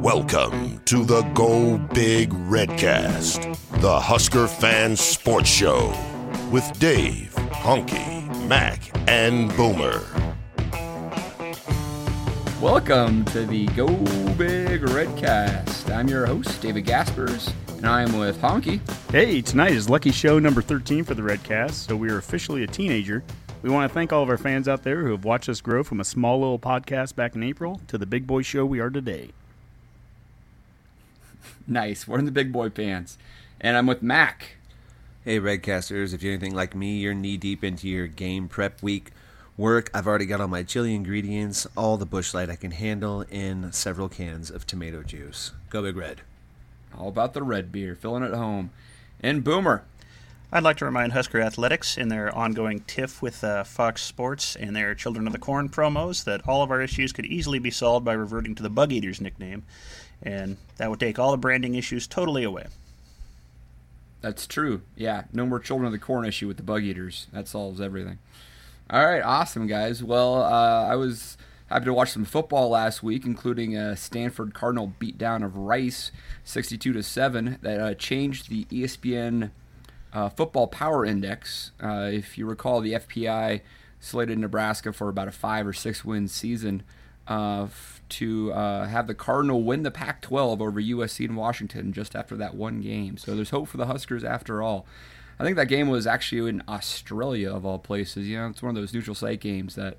Welcome to the Go Big Redcast, the Husker Fan Sports Show, with Dave, Honky, Mac, and Boomer. Welcome to the Go Big Redcast. I'm your host, David Gaspers, and I am with Honky. Hey, tonight is lucky show number 13 for the Redcast, so we are officially a teenager. We want to thank all of our fans out there who have watched us grow from a small little podcast back in April to the big boy show we are today. Nice. We're in the big boy pants. And I'm with Mac. Hey, Redcasters. If you're anything like me, you're knee-deep into your game prep week work. I've already got all my chili ingredients, all the Busch Light I can handle, and several cans of tomato juice. Go Big Red. All about the red beer, filling it home. And Boomer. I'd like to remind Husker Athletics in their ongoing tiff with Fox Sports and their Children of the Corn promos that all of our issues could easily be solved by reverting to the Bug Eaters nickname, and that would take all the branding issues totally away. That's true. Yeah, no more Children of the Corn issue with the Bug Eaters. That solves everything. All right, awesome, guys. Well, I was happy to watch some football last week, including a Stanford Cardinal beatdown of Rice, 62-7, that changed the ESPN football power index. If you recall, the FPI slated Nebraska for about a 5 or 6 win season to have the Cardinal win the Pac-12 over USC and Washington just after that one game. So there's hope for the Huskers after all. I think that game was actually in Australia of all places. You know, it's one of those neutral site games that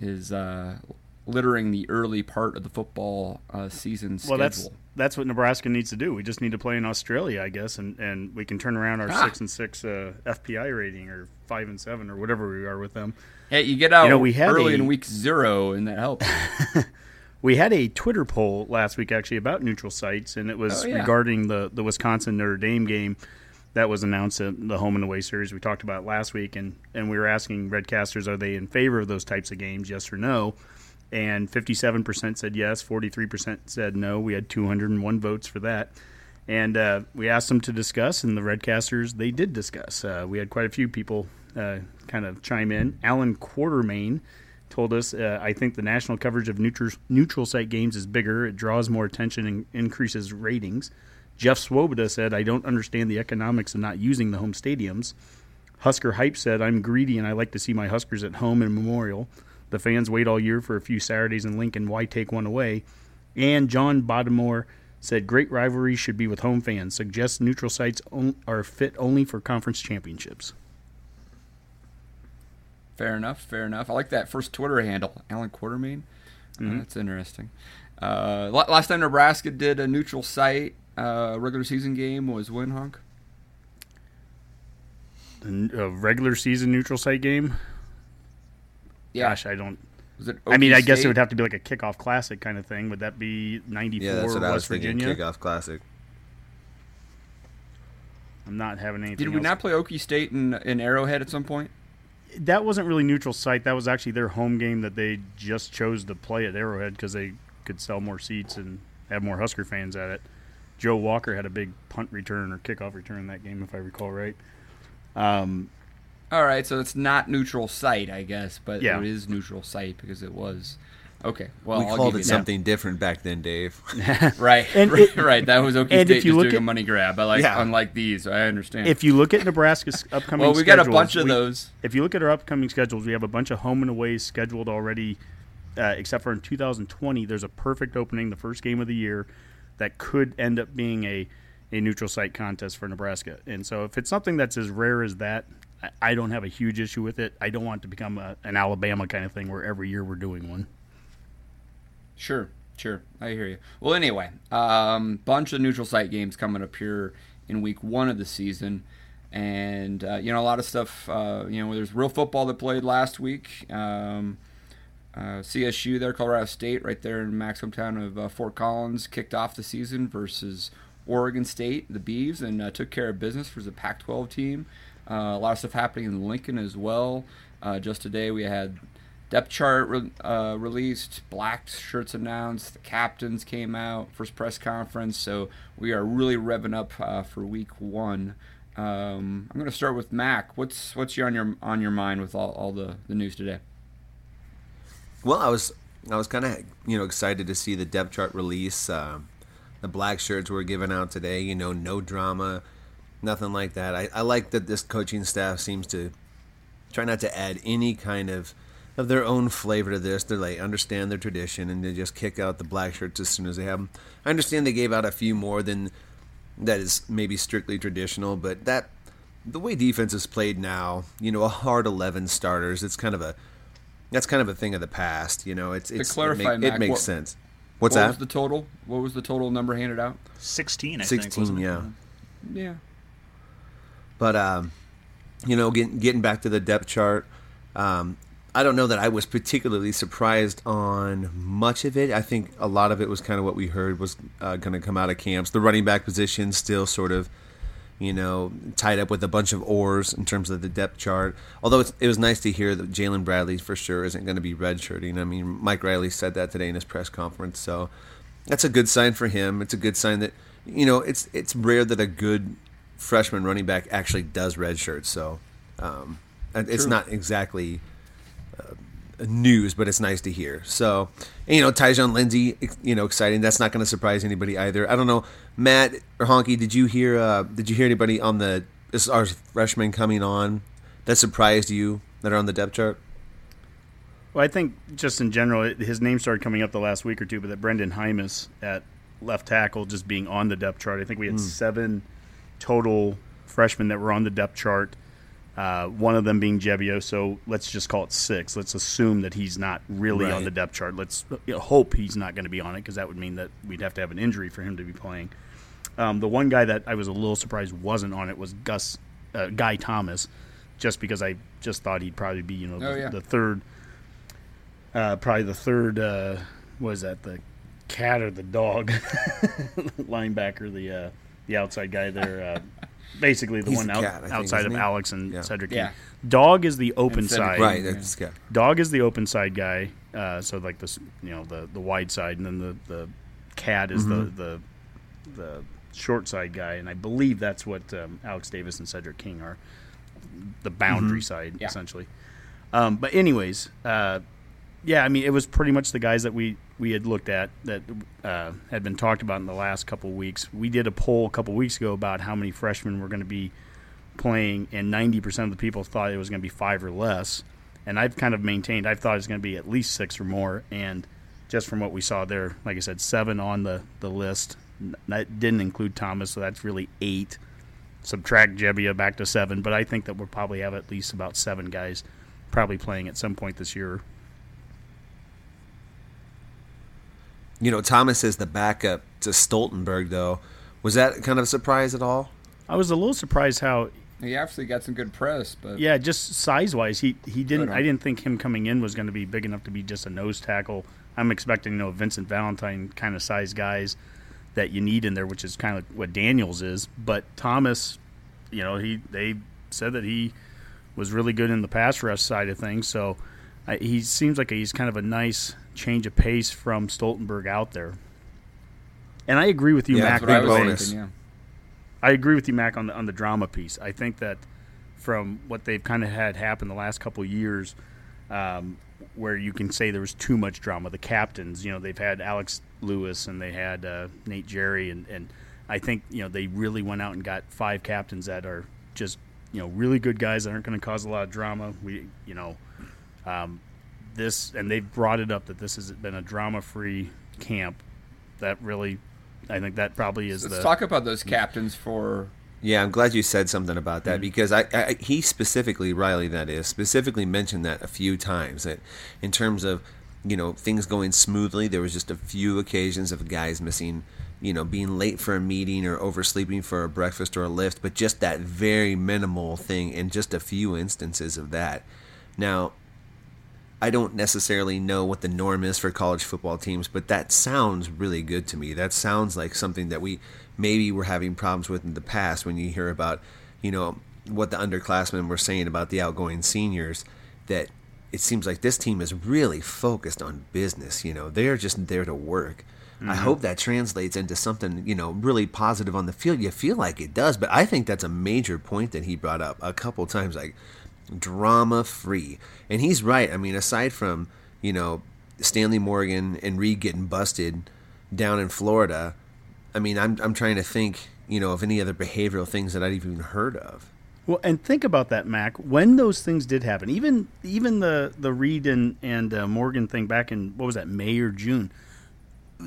is littering the early part of the football season schedule. Well, that's what Nebraska needs to do. We just need to play in Australia, I guess, and we can turn around our 6-6 FPI rating, or 5-7, or whatever we are with them. Hey, you get out we had early in week 0, and that helps. We had a Twitter poll last week, actually, about neutral sites, and it was regarding the Wisconsin-Notre Dame game that was announced in the home and away series. We talked about it last week, and we were asking Redcasters, are they in favor of those types of games, yes or no? And 57% said yes, 43% said no. We had 201 votes for that. And we asked them to discuss, and the Redcasters, they did discuss. We had quite a few people kind of chime in. Alan Quartermain told us, I think the national coverage of neutral site games is bigger. It draws more attention and increases ratings. Jeff Swoboda said, I don't understand the economics of not using the home stadiums. Husker Hype said, I'm greedy and I like to see my Huskers at home in Memorial. The fans wait all year for a few Saturdays in Lincoln. Why take one away? And John Bottomore said, great rivalries should be with home fans. Suggests neutral sites are fit only for conference championships. Fair enough, fair enough. I like that first Twitter handle, Alan Quartermain. Mm-hmm. That's interesting. Last time Nebraska did a neutral site regular season game was when, Honk? A regular season neutral site game? Yeah. Gosh, I don't. Was it OG State? I guess it would have to be like a kickoff classic kind of thing. Would that be 94 or West Virginia? Yeah, that's what I was thinking, kickoff classic. I'm not having anything. Did we not play Okie State in Arrowhead at some point? That wasn't really neutral site. That was actually their home game that they just chose to play at Arrowhead because they could sell more seats and have more Husker fans at it. Joe Walker had a big punt return or kickoff return in that game, if I recall right. All right, so it's not neutral site, I guess, but It is neutral site because it was. Okay, well, we called it something different back then, Dave. Right, right. That was OK State just doing a money grab. Unlike these, I understand. If you look at Nebraska's upcoming schedules. Well, we got a bunch of those. If you look at our upcoming schedules, we have a bunch of home and away scheduled already, except for in 2020, there's a perfect opening, the first game of the year, that could end up being a neutral site contest for Nebraska. And so if it's something that's as rare as that, I don't have a huge issue with it. I don't want it to become an Alabama kind of thing where every year we're doing one. Sure. I hear you. Well, anyway, bunch of neutral site games coming up here in week 1 of the season. And, a lot of stuff, there's real football that played last week. CSU there, Colorado State, right there in Mac's hometown of Fort Collins, kicked off the season versus Oregon State, the Beavs, and took care of business for the Pac-12 team. A lot of stuff happening in Lincoln as well. Just today we had depth chart released, black shirts announced, the captains came out, first press conference, so we are really revving up for week one. I'm going to start with Mac. What's on your mind with all the news today? Well, I was kind of excited to see the depth chart release. The black shirts were given out today. No drama, nothing like that. I like that this coaching staff seems to try not to add any kind of their own flavor to this. They understand their tradition and they just kick out the black shirts as soon as they have them. I understand they gave out a few more than that is maybe strictly traditional, but that the way defense is played now, a hard 11 starters, that's kind of a thing of the past. To clarify, Mac, it makes sense. What was the total? What was the total number handed out? 16, I think. 16, yeah. Yeah. But, getting back to the depth chart, I don't know that I was particularly surprised on much of it. I think a lot of it was kind of what we heard was going to come out of camps. The running back position still sort of, tied up with a bunch of oars in terms of the depth chart. Although it was nice to hear that Jalen Bradley for sure isn't going to be redshirting. I mean, Mike Riley said that today in his press conference, so that's a good sign for him. It's a good sign that it's rare that a good freshman running back actually does redshirt. So it's not exactly news, but it's nice to hear. So, Tyjon Lindsey, exciting. That's not going to surprise anybody either. I don't know, Matt or Honky, did you hear anybody on as our freshmen coming on that surprised you that are on the depth chart? Well, I think just in general, his name started coming up the last week or two, but that Brendan Hymas at left tackle just being on the depth chart. I think we had 7 total freshmen that were on the depth chart. One of them being Jevio, so let's just call it 6. Let's assume that he's not really on the depth chart. Let's hope he's not going to be on it, because that would mean that we'd have to have an injury for him to be playing. The one guy that I was a little surprised wasn't on it was Guy Thomas, just because I just thought he'd probably be the third what is that, the cat or the dog linebacker, the outside guy there. Basically, the one outside of Alex and Cedric King. Yeah. Dog is the open side. Right, that's good. Dog is the open side guy. So like this, the wide side, and then the cat is the short side guy, and I believe that's what Alex Davis and Cedric King are, the boundary side essentially. But anyways, it was pretty much the guys that we had looked at that had been talked about in the last couple of weeks. We did a poll a couple of weeks ago about how many freshmen were going to be playing, and 90% of the people thought it was going to be 5 or less. And I've kind of maintained, I thought it was going to be at least 6 or more. And just from what we saw there, like I said, 7 on the list. That didn't include Thomas, so that's really 8. Subtract Jebbia back to 7. But I think that we'll probably have at least about 7 guys probably playing at some point this year. Thomas is the backup to Stoltenberg, though. Was that kind of a surprise at all? I was a little surprised how he actually got some good press, but yeah, just size-wise, he didn't. I didn't think him coming in was going to be big enough to be just a nose tackle. I'm expecting Vincent Valentine kind of size guys that you need in there, which is kind of like what Daniels is. But Thomas, they said that he was really good in the pass rush side of things, so he seems like he's kind of a nice change of pace from Stoltenberg out there. And I agree with you, Mac. I agree with you, Mac, on the drama piece. I think that from what they've kind of had happen the last couple of years, where you can say there was too much drama. The captains, they've had Alex Lewis and they had Nate Jerry, and I think they really went out and got 5 captains that are just really good guys that aren't going to cause a lot of drama. This, and they've brought it up that this has been a drama-free camp. That really, I think that probably is. Let's talk about those captains for. Yeah, I'm glad you said something about that, because he specifically, Riley, that is, specifically mentioned that a few times, that in terms of things going smoothly, there was just a few occasions of guys missing, being late for a meeting or oversleeping for a breakfast or a lift, but just that very minimal thing, and just a few instances of that. Now, I don't necessarily know what the norm is for college football teams, but that sounds really good to me. That sounds like something that we maybe were having problems with in the past when you hear about, you know, what the underclassmen were saying about the outgoing seniors, that it seems like this team is really focused on business. You know, they're just there to work. Mm-hmm. I hope that translates into something, you know, really positive on the field. You feel like it does, but I think that's a major point that he brought up a couple times, like, drama free. And he's right. I mean, aside from, you know, Stanley Morgan and Reed getting busted down in Florida, I mean, I'm trying to think, you know, of any other behavioral things that I'd even heard of. Well, and think about that, Mac. When those things did happen, even the Reed and Morgan thing back in, what was that, May or June,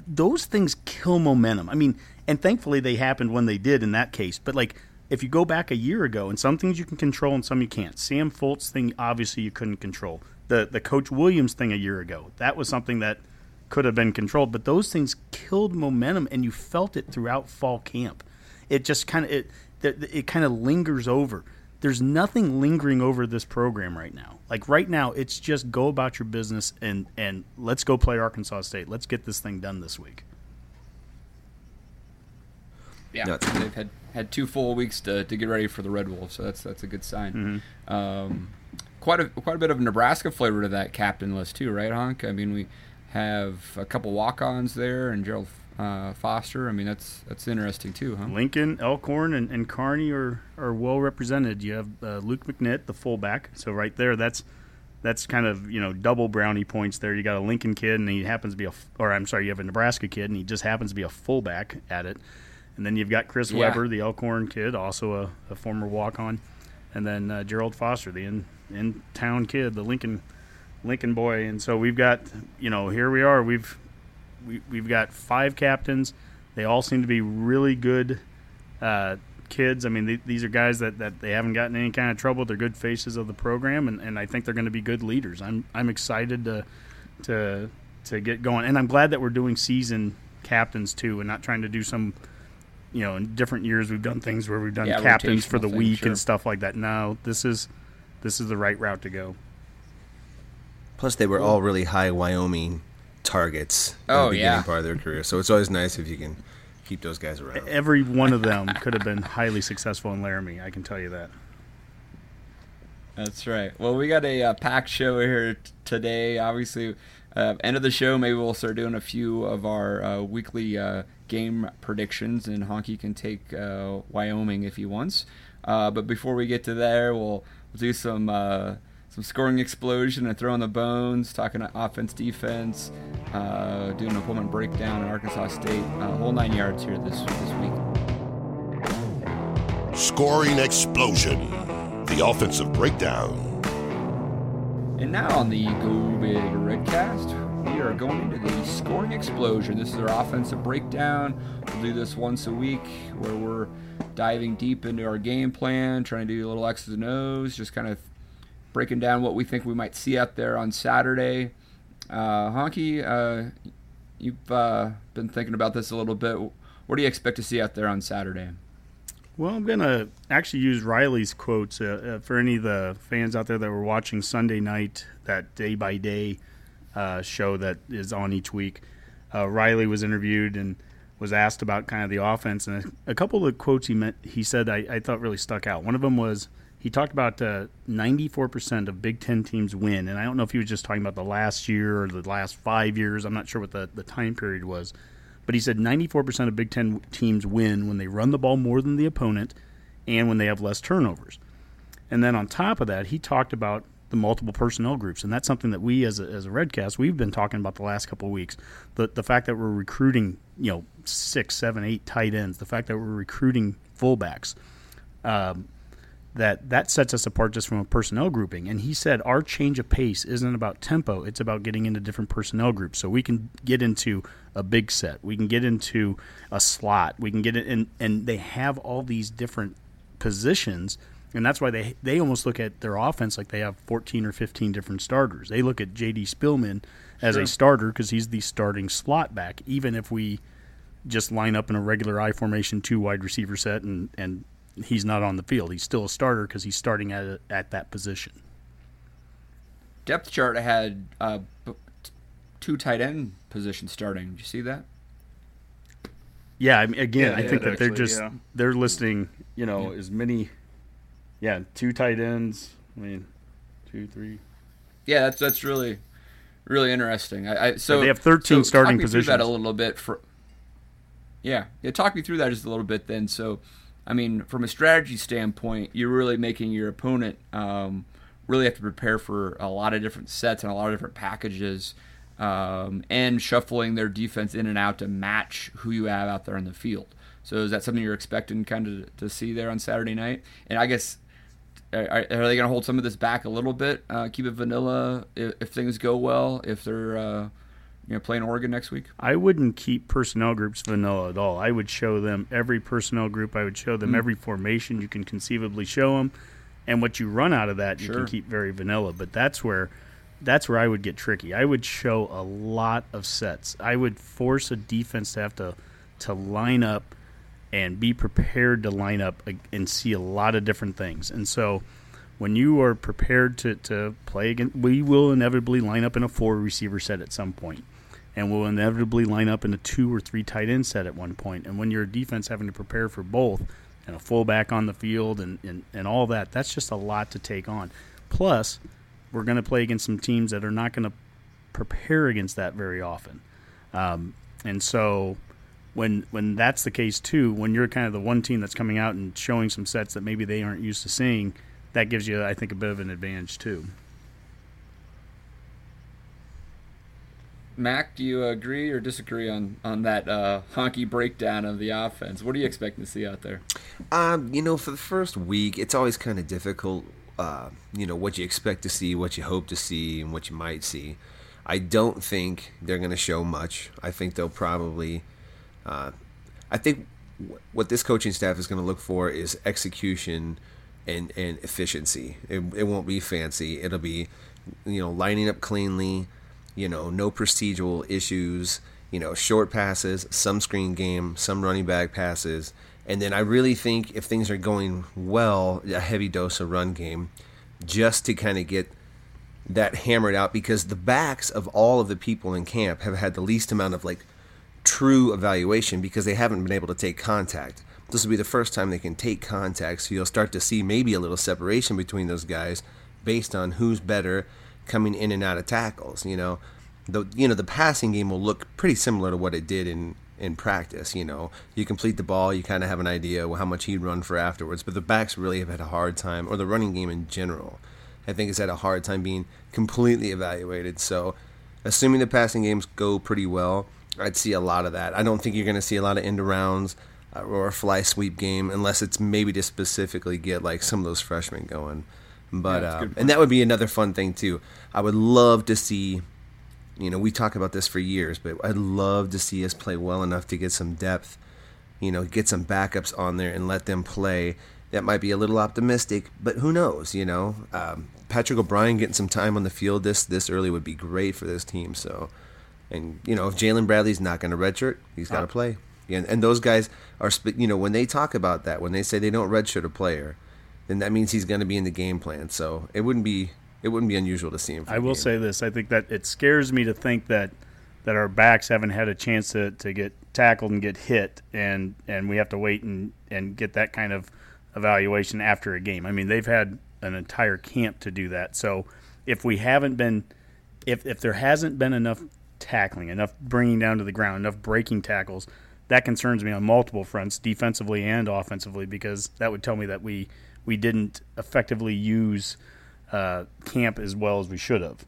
those things kill momentum. I mean, and thankfully they happened when they did in that case. But, like, if you go back a year ago, and some things you can control and some you can't. Sam Foltz thing, obviously you couldn't control. The Coach Williams thing a year ago, that was something that could have been controlled. But those things killed momentum, and you felt it throughout fall camp. It just kind of it kind of lingers over. There's nothing lingering over this program right now. Like, right now, it's just go about your business and let's go play Arkansas State. Let's get this thing done this week. Yeah, they've had 2 full weeks to get ready for the Red Wolves, so that's a good sign. Mm-hmm. Quite a bit of Nebraska flavor to that captain list too, right, Honk? I mean, we have a couple walk-ons there, and Gerald Foster. I mean, that's interesting too, huh? Lincoln, Elkhorn, and Kearney are well represented. You have Luke McNitt, the fullback. So right there, that's kind of, you know, double brownie points there. You got a Lincoln kid, and he happens to be you have a Nebraska kid, and he just happens to be a fullback at it. And then you've got Chris Weber, the Elkhorn kid, also a former walk-on. And then Gerald Foster, the in-town kid, the Lincoln boy. And so we've got, you know, here we are. We've got 5 captains. They all seem to be really good kids. I mean, these are guys that they haven't gotten any kind of trouble. They're good faces of the program, and I think they're going to be good leaders. I'm excited to get going. And I'm glad that we're doing season captains too, and not trying to do some – you know, in different years we've done things where we've done captains for the week and stuff like that. No, this is the right route to go. Plus, they were all really high Wyoming targets in the beginning part of their career. So it's always nice if you can keep those guys around. Every one of them could have been highly successful in Laramie, I can tell you that. That's right. Well, we got a packed show here today. Obviously, end of the show, maybe we'll start doing a few of our weekly game predictions, and Honky can take Wyoming if he wants. But before we get to there, we'll do some scoring explosion and throwing the bones, talking offense, defense, doing a Pullman breakdown in Arkansas State, whole 9 yards here this week. Scoring explosion, the offensive breakdown. And now on the Go Big Redcast, we are going into the scoring explosion. This is our offensive breakdown. We'll do this once a week, where we're diving deep into our game plan, trying to do a little X's and O's, just kind of breaking down what we think we might see out there on Saturday. Honky, you've been thinking about this a little bit. What do you expect to see out there on Saturday? Well, I'm going to actually use Riley's quotes for any of the fans out there that were watching Sunday night, that day-by-day show that is on each week. Riley was interviewed and was asked about kind of the offense, and a couple of the quotes he said I thought really stuck out. One of them was, he talked about 94% of Big Ten teams win, and I don't know if he was just talking about the last year or the last 5 years. I'm not sure what the time period was, but he said 94% of Big Ten teams win when they run the ball more than the opponent and when they have less turnovers. And then on top of that, he talked about the multiple personnel groups, and that's something that we as a Redcast, we've been talking about the last couple of weeks. The fact that we're recruiting, you know, 6, 7, 8 tight ends, the fact that we're recruiting fullbacks, that sets us apart just from a personnel grouping. And he said our change of pace isn't about tempo, it's about getting into different personnel groups. So we can get into a big set, we can get into a slot, we can get in, and they have all these different positions. And that's why they almost look at their offense like they have 14 or 15 different starters. They look at J.D. Spillman as a starter because he's the starting slot back, even if we just line up in a regular I formation, 2 wide receiver set, and he's not on the field. He's still a starter because he's starting at that position. depth chart, I had two tight end positions starting. Did you see that? Yeah, I mean, again, I think that actually, they're just they're listing, you know, as many. Yeah, two tight ends. I mean, two, three. Yeah, that's really, really interesting. So they have 13 starting positions. Talk me through that a little bit. Talk me through that just a little bit then. So, I mean, from a strategy standpoint, you're really making your opponent really have to prepare for a lot of different sets and a lot of different packages, and shuffling their defense in and out to match who you have out there on the field. So is that something you're expecting kind of to see there on Saturday night? And I guess, are they going to hold some of this back a little bit, keep it vanilla if things go well, if they're playing Oregon next week? I wouldn't keep personnel groups vanilla at all. I would show them every personnel group. I would show them every formation you can conceivably show them. And what you run out of that, you can keep very vanilla. But that's where I would get tricky. I would show a lot of sets. I would force a defense to have to line up and be prepared to line up and see a lot of different things. And so when you are prepared to play against, we will inevitably line up in a four-receiver set at some point. And we'll inevitably line up in a two- or three-tight end set at one point. And when you're a defense having to prepare for both and a fullback on the field and all that, that's just a lot to take on. Plus, we're going to play against some teams that are not going to prepare against that very often. And so when that's the case too, when you're kind of the one team that's coming out and showing some sets that maybe they aren't used to seeing, that gives you, I think, a bit of an advantage too. Mac, do you agree or disagree on that honky breakdown of the offense? What are you expecting to see out there? For the first week, it's always kind of difficult, what you expect to see, what you hope to see, and what you might see. I don't think they're going to show much. I think they'll probably what this coaching staff is going to look for is execution and efficiency. It won't be fancy. It'll be, lining up cleanly, no procedural issues, short passes, some screen game, some running back passes. And then I really think if things are going well, a heavy dose of run game just to kind of get that hammered out, because the backs of all of the people in camp have had the least amount of true evaluation because they haven't been able to take contact. This will be the first time they can take contact, so you'll start to see maybe a little separation between those guys based on who's better coming in and out of tackles. The passing game will look pretty similar to what it did in practice. You complete the ball, you kind of have an idea how much he'd run for afterwards, but the backs really have had a hard time, or the running game in general, I think it's had a hard time being completely evaluated. So assuming the passing games go pretty well, I'd see a lot of that. I don't think you're going to see a lot of end arounds or a fly sweep game unless it's maybe to specifically get some of those freshmen going. But and that would be another fun thing too. I would love to see, we talk about this for years, but I'd love to see us play well enough to get some depth, get some backups on there and let them play. That might be a little optimistic, but who knows? Patrick O'Brien getting some time on the field this early would be great for this team. So, and if Jalen Bradley's not going to redshirt, he's got to play. And those guys are, when they talk about that, when they say they don't redshirt a player, then that means he's going to be in the game plan. So it wouldn't be unusual to see him. I will say this: I think that it scares me to think that our backs haven't had a chance to get tackled and get hit, and we have to wait and get that kind of evaluation after a game. I mean, they've had an entire camp to do that. So if there hasn't been enough tackling, enough bringing down to the ground, enough breaking tackles, that concerns me on multiple fronts, defensively and offensively, because that would tell me that we didn't effectively use camp as well as we should have.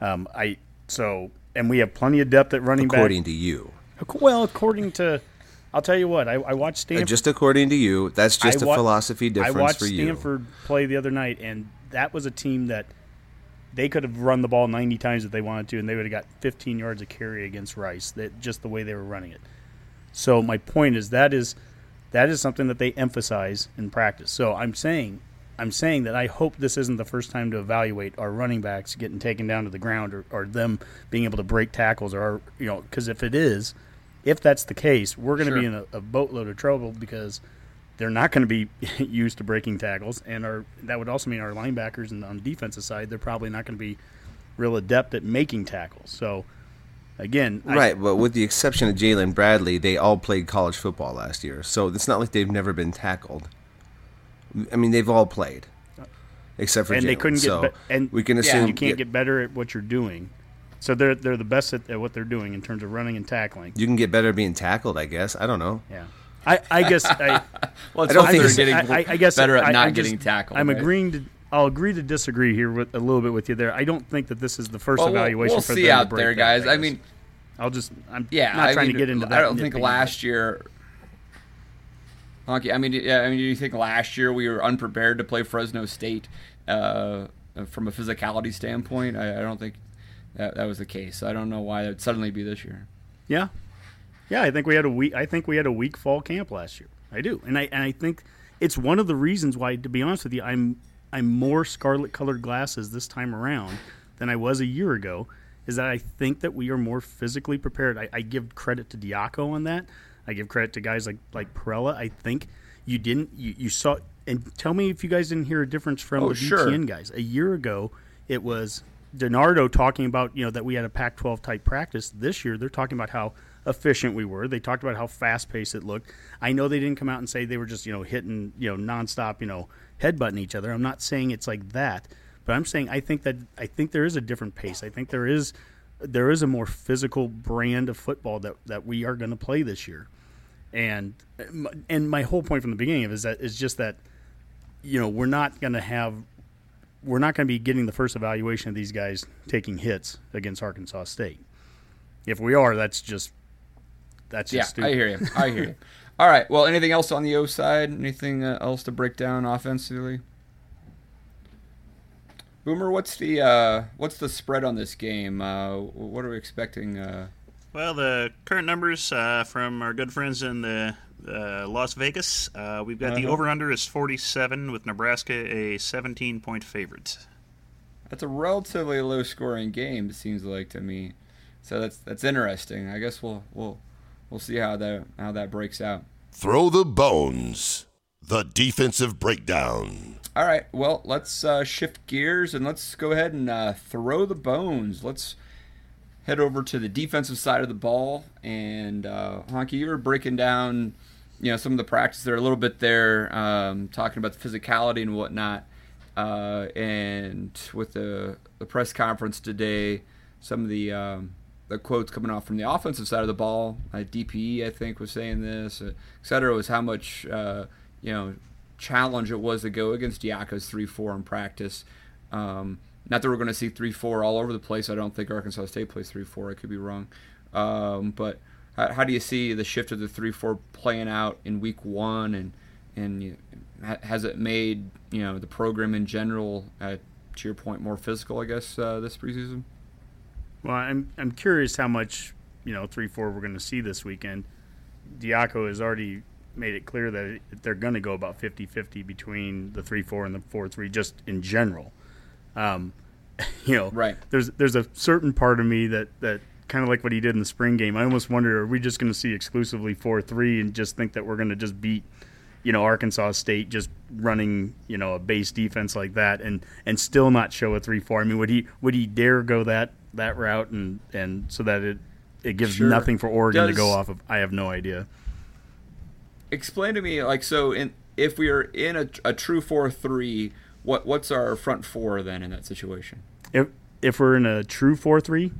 And we have plenty of depth at running back. According to you. Well, according to – I'll tell you what. I watched Stanford. Just according to you. That's just a philosophy difference for you. I watched Stanford play the other night, and that was a team that they could have run the ball 90 times if they wanted to, and they would have got 15 yards of carry against Rice, just the way they were running it. So my point is that is something that they emphasize in practice. So I'm saying that I hope this isn't the first time to evaluate our running backs getting taken down to the ground or them being able to break tackles or because if that's the case, we're going to be in a boatload of trouble because they're not going to be used to breaking tackles, and that would also mean our linebackers and on the defensive side, they're probably not going to be real adept at making tackles. So, again, right, but with the exception of Jalen Bradley, they all played college football last year. So it's not like they've never been tackled. I mean, they've all played, except for Jalen. And they couldn't get and we can assume you can't get better at what you're doing. So they're the best at what they're doing in terms of running and tackling. You can get better at being tackled, I guess. I don't know. Yeah. I guess well, it's I don't think they're getting better at not getting tackled. I'm agreeing to I'll agree to disagree here with a little bit with you there. I don't think that this is the first evaluation we'll for them. We'll see out there, guys. I mean, I'm not trying to get into that. I don't think last year, Honky. I mean, do you think last year we were unprepared to play Fresno State from a physicality standpoint? I don't think that was the case. I don't know why that would suddenly be this year. Yeah. I think we had a weak fall camp last year. I do, and I think it's one of the reasons why. To be honest with you, I'm more scarlet-colored glasses this time around than I was a year ago, is that I think that we are more physically prepared. I give credit to Diaco on that. I give credit to guys like Perella. I think you didn't – you saw – and tell me if you guys didn't hear a difference from the BTN guys. A year ago, it was DiNardo talking about, you know, that we had a Pac-12-type practice. This year, they're talking about how efficient we were. They talked about how fast-paced it looked. I know they didn't come out and say they were just, you know, hitting, you know, nonstop, you know, headbutting each other. I'm not saying it's like that, but I'm saying I think there is a different pace. I think there is a more physical brand of football that we are going to play this year. And my whole point from the beginning of is just that you know, we're not going to be getting the first evaluation of these guys taking hits against Arkansas State. If we are, that's just stupid. I hear you. All right. Well, anything else on the O side? Anything else to break down offensively? Boomer, what's the spread on this game? What are we expecting? Well, the current numbers from our good friends in the Las Vegas. We've got the over/under is 47 with Nebraska a 17-point favorite. That's a relatively low-scoring game, it seems like to me. So that's interesting. I guess we'll see how that breaks out. Throw the bones, the defensive breakdown. All right, well, let's shift gears and let's go ahead and throw the bones. Let's head over to the defensive side of the ball. And, Honky, you were breaking down, you know, some of the practice there a little bit there, talking about the physicality and whatnot. And with the press conference today, some of the quotes coming off from the offensive side of the ball, DPE, I think, was saying this, et cetera, was how much, you know, challenge it was to go against Diaco's 3-4 in practice. Not that we're going to see 3-4 all over the place. I don't think Arkansas State plays 3-4. I could be wrong. But how do you see the shift of the 3-4 playing out in week one? And has it made, you know, the program in general, to your point, more physical, I guess, this preseason? Well, I'm curious how much, you know, 3-4 we're going to see this weekend. Diaco has already made it clear that they're going to go about 50-50 between the 3-4 and the 4-3 just in general. You know, right. There's a certain part of me that kind of like what he did in the spring game. I almost wonder, are we just going to see exclusively 4-3 and just think that we're going to just beat, you know, Arkansas State just running, you know, a base defense like that and still not show a 3-4? I mean, would he dare go that route and so that it gives nothing for Oregon to go off of? I have no idea. Explain to me, like, so if we are in a true 4-3, what's our front four then in that situation? If we're in a true 4-3?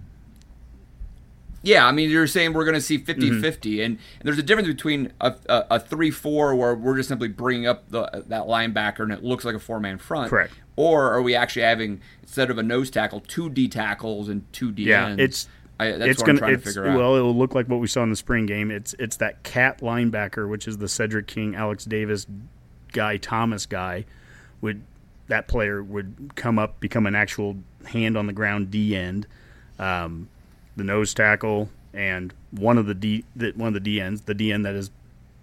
Yeah, I mean, you're saying we're going to see 50-50, and there's a difference between a 3-4 where we're just simply bringing up that linebacker and it looks like a four-man front. Correct. Or are we actually having, instead of a nose tackle, two D tackles and two D ends? Yeah, that's what I'm trying to figure out. Well, it'll look like what we saw in the spring game. It's that cat linebacker, which is the Cedric King, Alex Davis guy, Thomas guy. That player would come up, become an actual hand-on-the-ground D end. The nose tackle, and one of the D ends, the D end that is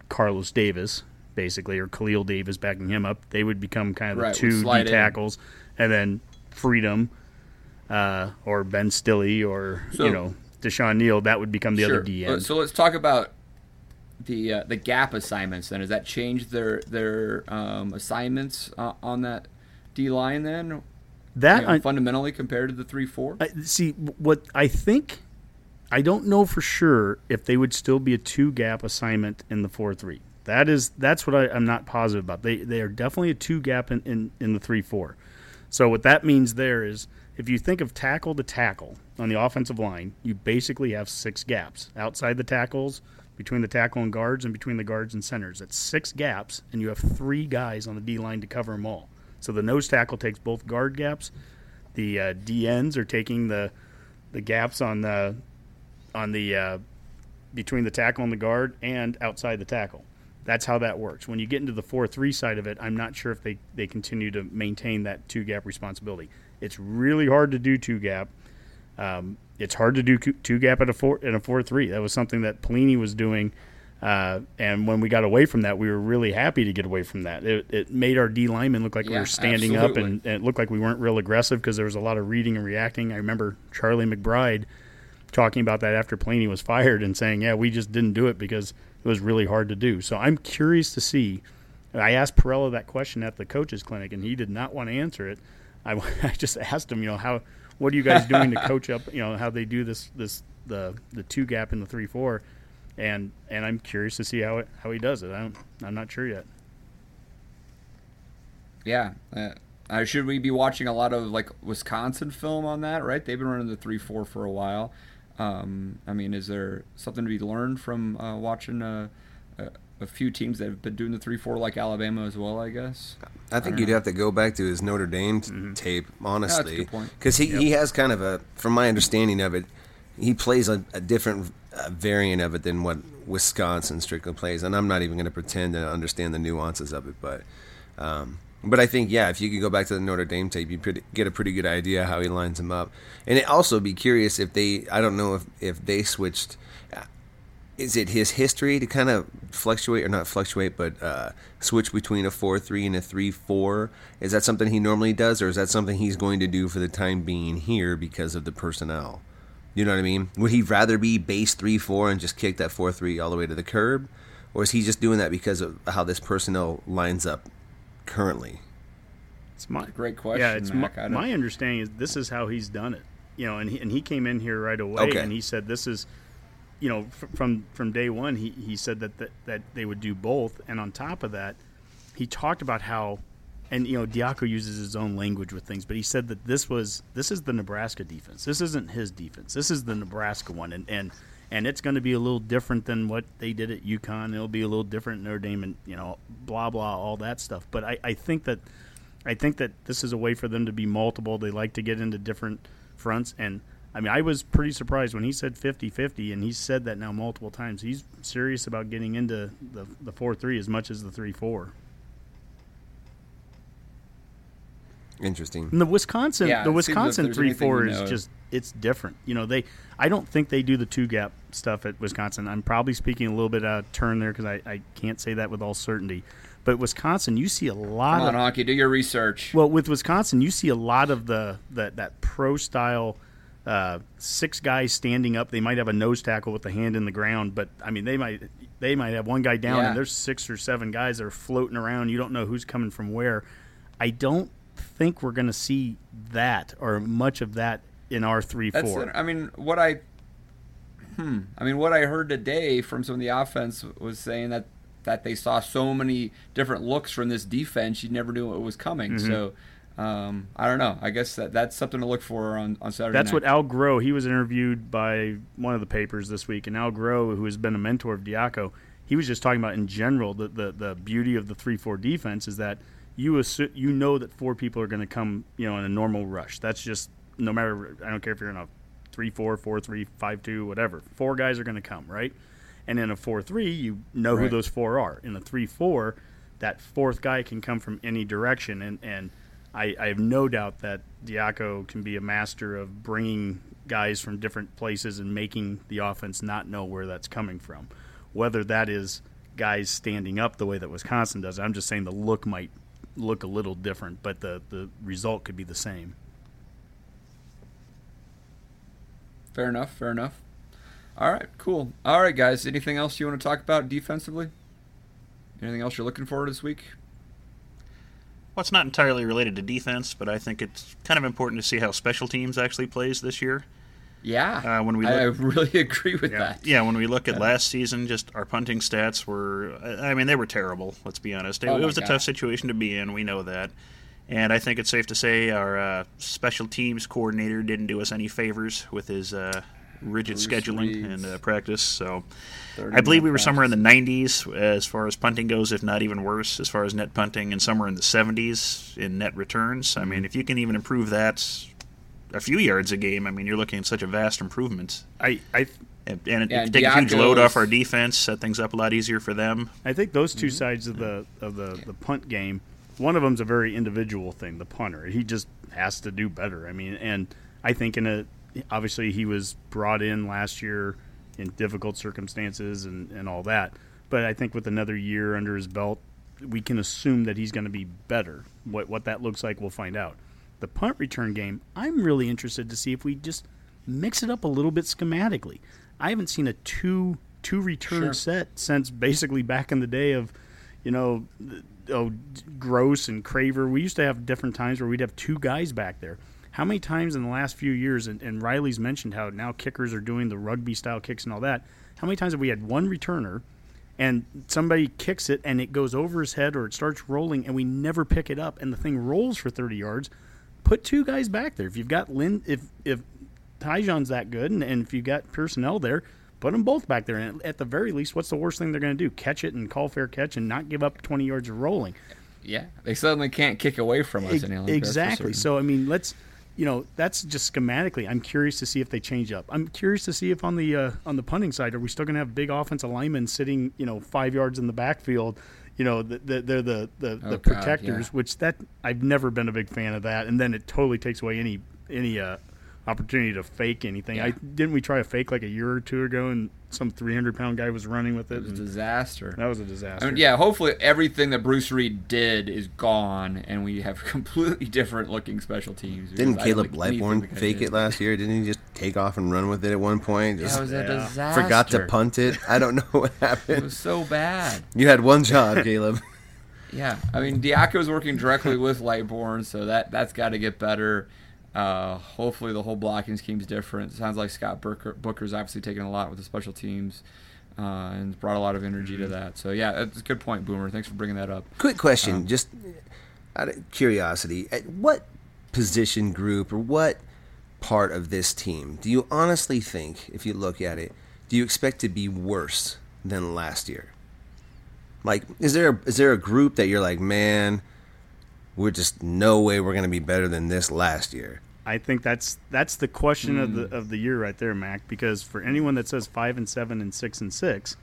Carlos Davis, basically, or Khalil Davis backing him up, they would become kind of the two D tackles, and then Freedom, or Ben Stille, or so, you know, Deshaun Neal, that would become the other D end. So let's talk about the gap assignments then. Does that change their assignments on that D line then? that fundamentally compared to the 3-4? See, what I think, I don't know for sure if they would still be a two-gap assignment in the 4-3. That's what I'm not positive about. They are definitely a two-gap in the 3-4. So what that means there is, if you think of tackle to tackle on the offensive line, you basically have six gaps. Outside the tackles, between the tackle and guards, and between the guards and centers. That's six gaps, and you have three guys on the D-line to cover them all. So the nose tackle takes both guard gaps. The D-ends are taking the gaps on the between the tackle and the guard and outside the tackle. That's how that works. When you get into the 4-3 side of it, I'm not sure if they continue to maintain that two-gap responsibility. It's really hard to do two-gap. It's hard to do two-gap at a 4-3. That was something that Pelini was doing, and when we got away from that, we were really happy to get away from that. It made our D linemen look like we were standing up, and it looked like we weren't real aggressive because there was a lot of reading and reacting. I remember Charlie McBride talking about that after Pelini was fired and saying, yeah, we just didn't do it because it was really hard to do. So I'm curious to see. I asked Perella that question at the coaches clinic, and he did not want to answer it. I just asked him, what are you guys doing to coach up, how they do the two gap in the 3-4, and I'm curious to see how he does it. I'm not sure yet. Yeah, should we be watching a lot of Wisconsin film on that? Right, they've been running the 3-4 for a while. Is there something to be learned from watching a few teams that have been doing the 3-4 like Alabama as well, I guess? I think you'd have to go back to his Notre Dame tape, honestly, because he has kind of a, from my understanding of it, he plays a different variant of it than what Wisconsin strictly plays, and I'm not even going to pretend to understand the nuances of it, but I think, if you could go back to the Notre Dame tape, you get a pretty good idea how he lines them up. And it also be curious if they, I don't know if they switched. Is it his history to kind of fluctuate, or not fluctuate, but switch between a 4-3 and a 3-4? Is that something he normally does, or is that something he's going to do for the time being here because of the personnel? You know what I mean? Would he rather be base 3-4 and just kick that 4-3 all the way to the curb, or is he just doing that because of how this personnel lines up currently? It's my great question. Yeah, it's Mac. My understanding is this is how he's done it. And he came in here right away, okay, and he said this is. From day one, he said that they would do both. And on top of that, he talked about how, and, Diaco uses his own language with things, but he said that this is the Nebraska defense. This isn't his defense. This is the Nebraska one. And it's going to be a little different than what they did at UConn. It'll be a little different in Notre Dame and, blah, blah, all that stuff. But I think that this is a way for them to be multiple. They like to get into different fronts, and I was pretty surprised when he said 50-50, and he's said that now multiple times. He's serious about getting into the 4-3 as much as the 3-4. Interesting. And the Wisconsin 3-4 is just – it's different. I don't think they do the two-gap stuff at Wisconsin. I'm probably speaking a little bit out of turn there because I can't say that with all certainty. But Wisconsin, you see a lot of – Come on, Honky, do your research. Well, with Wisconsin, you see a lot of that pro-style – six guys standing up. They might have a nose tackle with the hand in the ground, but they might have one guy down, and there's 6 or 7 guys that are floating around. You don't know who's coming from where. I don't think we're going to see that or much of that in our 3-4. What I heard today from some of the offense was saying that they saw so many different looks from this defense. You never knew what was coming. Mm-hmm. So. I don't know. I guess that's something to look for on Saturday night. That's what Al Groh, he was interviewed by one of the papers this week, and Al Groh, who has been a mentor of Diaco, he was just talking about in general the beauty of the 3-4 defense is that you know that four people are going to come in a normal rush. That's just no matter – I don't care if you're in a 3-4, 4-3, 5-2, whatever. Four guys are going to come, right? And in a 4-3, you know who those four are. In a 3-4, that fourth guy can come from any direction, and I have no doubt that Diaco can be a master of bringing guys from different places and making the offense not know where that's coming from. Whether that is guys standing up the way that Wisconsin does, I'm just saying the look might look a little different, but the result could be the same. Fair enough. All right, cool. All right, guys, anything else you want to talk about defensively? Anything else you're looking for this week? Well, it's not entirely related to defense, but I think it's kind of important to see how special teams actually plays this year. Yeah, I really agree with that. Yeah, when we look at last season, just our punting stats were, I mean, they were terrible, let's be honest. It was a tough situation to be in, we know that. And I think it's safe to say our special teams coordinator didn't do us any favors with his rigid scheduling and practice. So I believe we were somewhere in the 90s as far as punting goes, if not even worse, as far as net punting, and somewhere in the 70s in net returns. Mm-hmm. I mean, if you can even improve that a few yards a game, I mean, you're looking at such a vast improvement. It take a huge load off our defense, set things up a lot easier for them. I think those two sides of the punt game, one of them's a very individual thing, the punter. He just has to do better. I mean, and I think obviously he was brought in last year in difficult circumstances and all that. But I think with another year under his belt, we can assume that he's going to be better. What that looks like, we'll find out. The punt return game, I'm really interested to see if we just mix it up a little bit schematically. I haven't seen a two return set since basically back in the day of, Gross and Craver. We used to have different times where we'd have two guys back there. How many times in the last few years, and Riley's mentioned how now kickers are doing the rugby-style kicks and all that, how many times have we had one returner and somebody kicks it and it goes over his head or it starts rolling and we never pick it up and the thing rolls for 30 yards? Put two guys back there. If you've got if Tyjon's that good, and if you've got personnel there, put them both back there. And at the very least, what's the worst thing they're going to do? Catch it and call fair catch and not give up 20 yards of rolling. Yeah, they suddenly can't kick away from us. Exactly. So, I mean, let's that's just schematically. I'm curious to see if they change up. I'm curious to see if on the punting side, are we still going to have big offensive linemen sitting 5 yards in the backfield? They're the protectors, which that I've never been a big fan of that. And then it totally takes away any opportunity to fake anything. Yeah. Didn't we try a fake like a year or two ago, and some 300-pound guy was running with it? It was a disaster. That was a disaster. I mean, yeah, hopefully everything that Bruce Reed did is gone, and we have completely different looking special teams. Didn't Caleb Lightbourne fake it last year? Didn't he just take off and run with it at one point? That was a disaster. Forgot to punt it. I don't know what happened. It was so bad. You had one job, Caleb. Yeah, I mean, Diaco was working directly with Lightbourne, so that's got to get better. Hopefully the whole blocking scheme is different. It sounds like Scott Booker's obviously taken a lot with the special teams and brought a lot of energy to that. So, yeah, that's a good point, Boomer. Thanks for bringing that up. Quick question, just out of curiosity. At what position group or what part of this team do you honestly think, if you look at it, do you expect to be worse than last year? Like, is there a group that you're like, man, we're just no way we're going to be better than this last year? I think that's the question of the year right there, Mac. Because for anyone that says 5-7 and 6-6,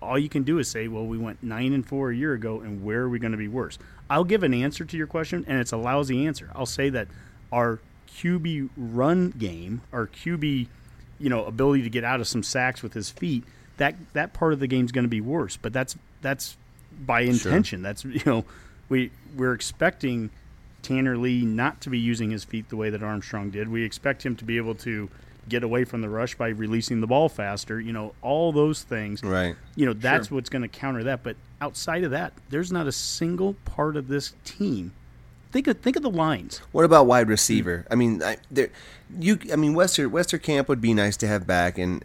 all you can do is say, "Well, we went 9-4 a year ago, and where are we going to be worse?" I'll give an answer to your question, and it's a lousy answer. I'll say that our QB run game, our QB, ability to get out of some sacks with his feet, that part of the game's going to be worse. But that's by intention. Sure. That's We're expecting Tanner Lee not to be using his feet the way that Armstrong did. We expect him to be able to get away from the rush by releasing the ball faster. All those things. Right. That's what's going to counter that. But outside of that, there's not a single part of this team. Think of the lines. What about wide receiver? I mean, Westerkamp would be nice to have back, and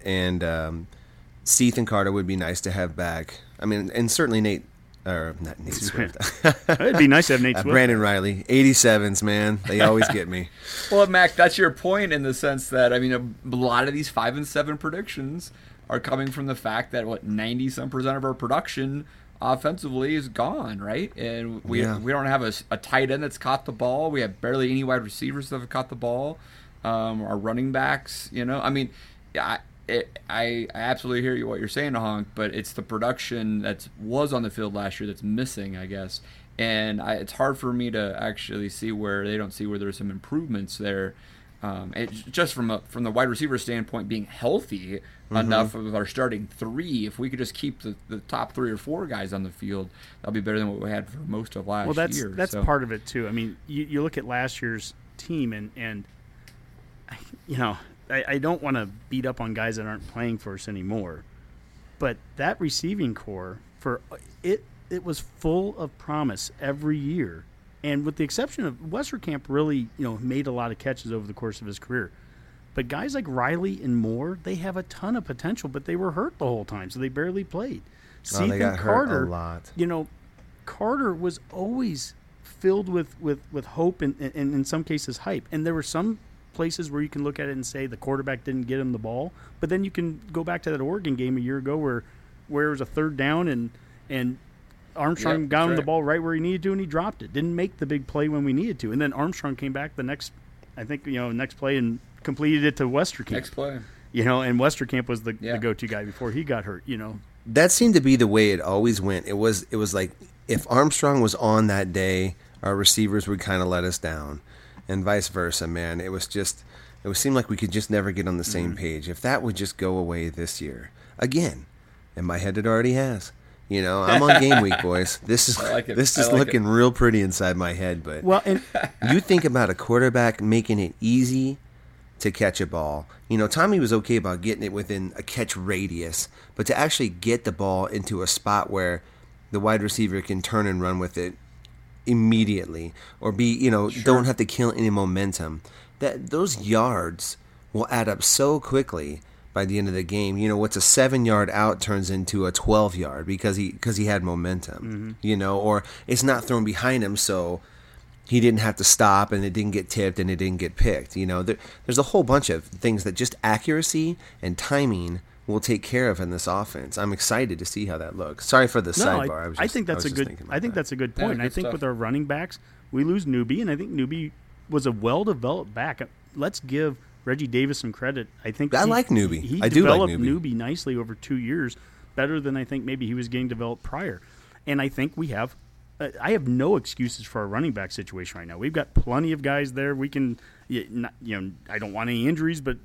Seath and Carter would be nice to have back. I mean, and certainly Nate. Or not Nate Swift. It'd be nice to have Nate Swift. Brandon Riley, 87s, man. They always get me. Well, Mac, that's your point in the sense that, I mean, a lot of these 5-7 predictions are coming from the fact that, 90-some% of our production offensively is gone, right? And we don't have a tight end that's caught the ball. We have barely any wide receivers that have caught the ball. Our running backs, I mean, I absolutely hear you what you're saying, Honk, but it's the production that was on the field last year that's missing, I guess. And it's hard for me to actually see where there's some improvements there. Just from the wide receiver standpoint, being healthy enough with our starting three, if we could just keep the top 3 or 4 guys on the field, that'll be better than what we had for most of last year. Well, that's part of it, too. I mean, you look at last year's team and I don't want to beat up on guys that aren't playing for us anymore, but that receiving core, it was full of promise every year, And with the exception of Westerkamp, really, you know, made a lot of catches over the course of his career. But guys like Riley and Moore, they have a ton of potential, but they were hurt the whole time, so they barely played. Oh, they got hurt a lot. You know, Carter was always filled with hope and in some cases hype. And there were some places where you can look at it and say the quarterback didn't get him the ball. But then you can go back to that Oregon game a year ago where it was a third down and Armstrong got him the ball right where he needed to, and he dropped it. Didn't make the big play when we needed to. And then Armstrong came back the next, I think, you know, next play and completed it to Westerkamp. Next play. You know, and Westerkamp was the go-to guy before he got hurt, you know. That seemed to be the way it always went. It was like if Armstrong was on that day, our receivers would kind of let us down, and vice versa, man. It seemed like we could just never get on the same page. If that would just go away this year. Again, in my head it already has. You know, I'm on game week, boys. This is looking real pretty inside my head. But well, and you think about a quarterback making it easy to catch a ball. You know, Tommy was okay about getting it within a catch radius, but to actually get the ball into a spot where the wide receiver can turn and run with it immediately or be, you know, don't have to kill any momentum. That those yards will add up so quickly by the end of the game. You know, what's a 7-yard out turns into a 12-yard because he had momentum, you know, or it's not thrown behind him, so he didn't have to stop, and it didn't get tipped, and it didn't get picked. You know, there's a whole bunch of things that just accuracy and timing will take care of in this offense. I'm excited to see how that looks. Sorry for the sidebar. I think that's a good point. Yeah, I think with our running backs, we lose Newby, and I think Newby was a well-developed back. Let's give Reggie Davis some credit. I like Newby. I do like Newby. He developed Newby nicely over 2 years, better than I think maybe he was getting developed prior. And I think I have no excuses for our running back situation right now. We've got plenty of guys there. We can, I don't want any injuries, but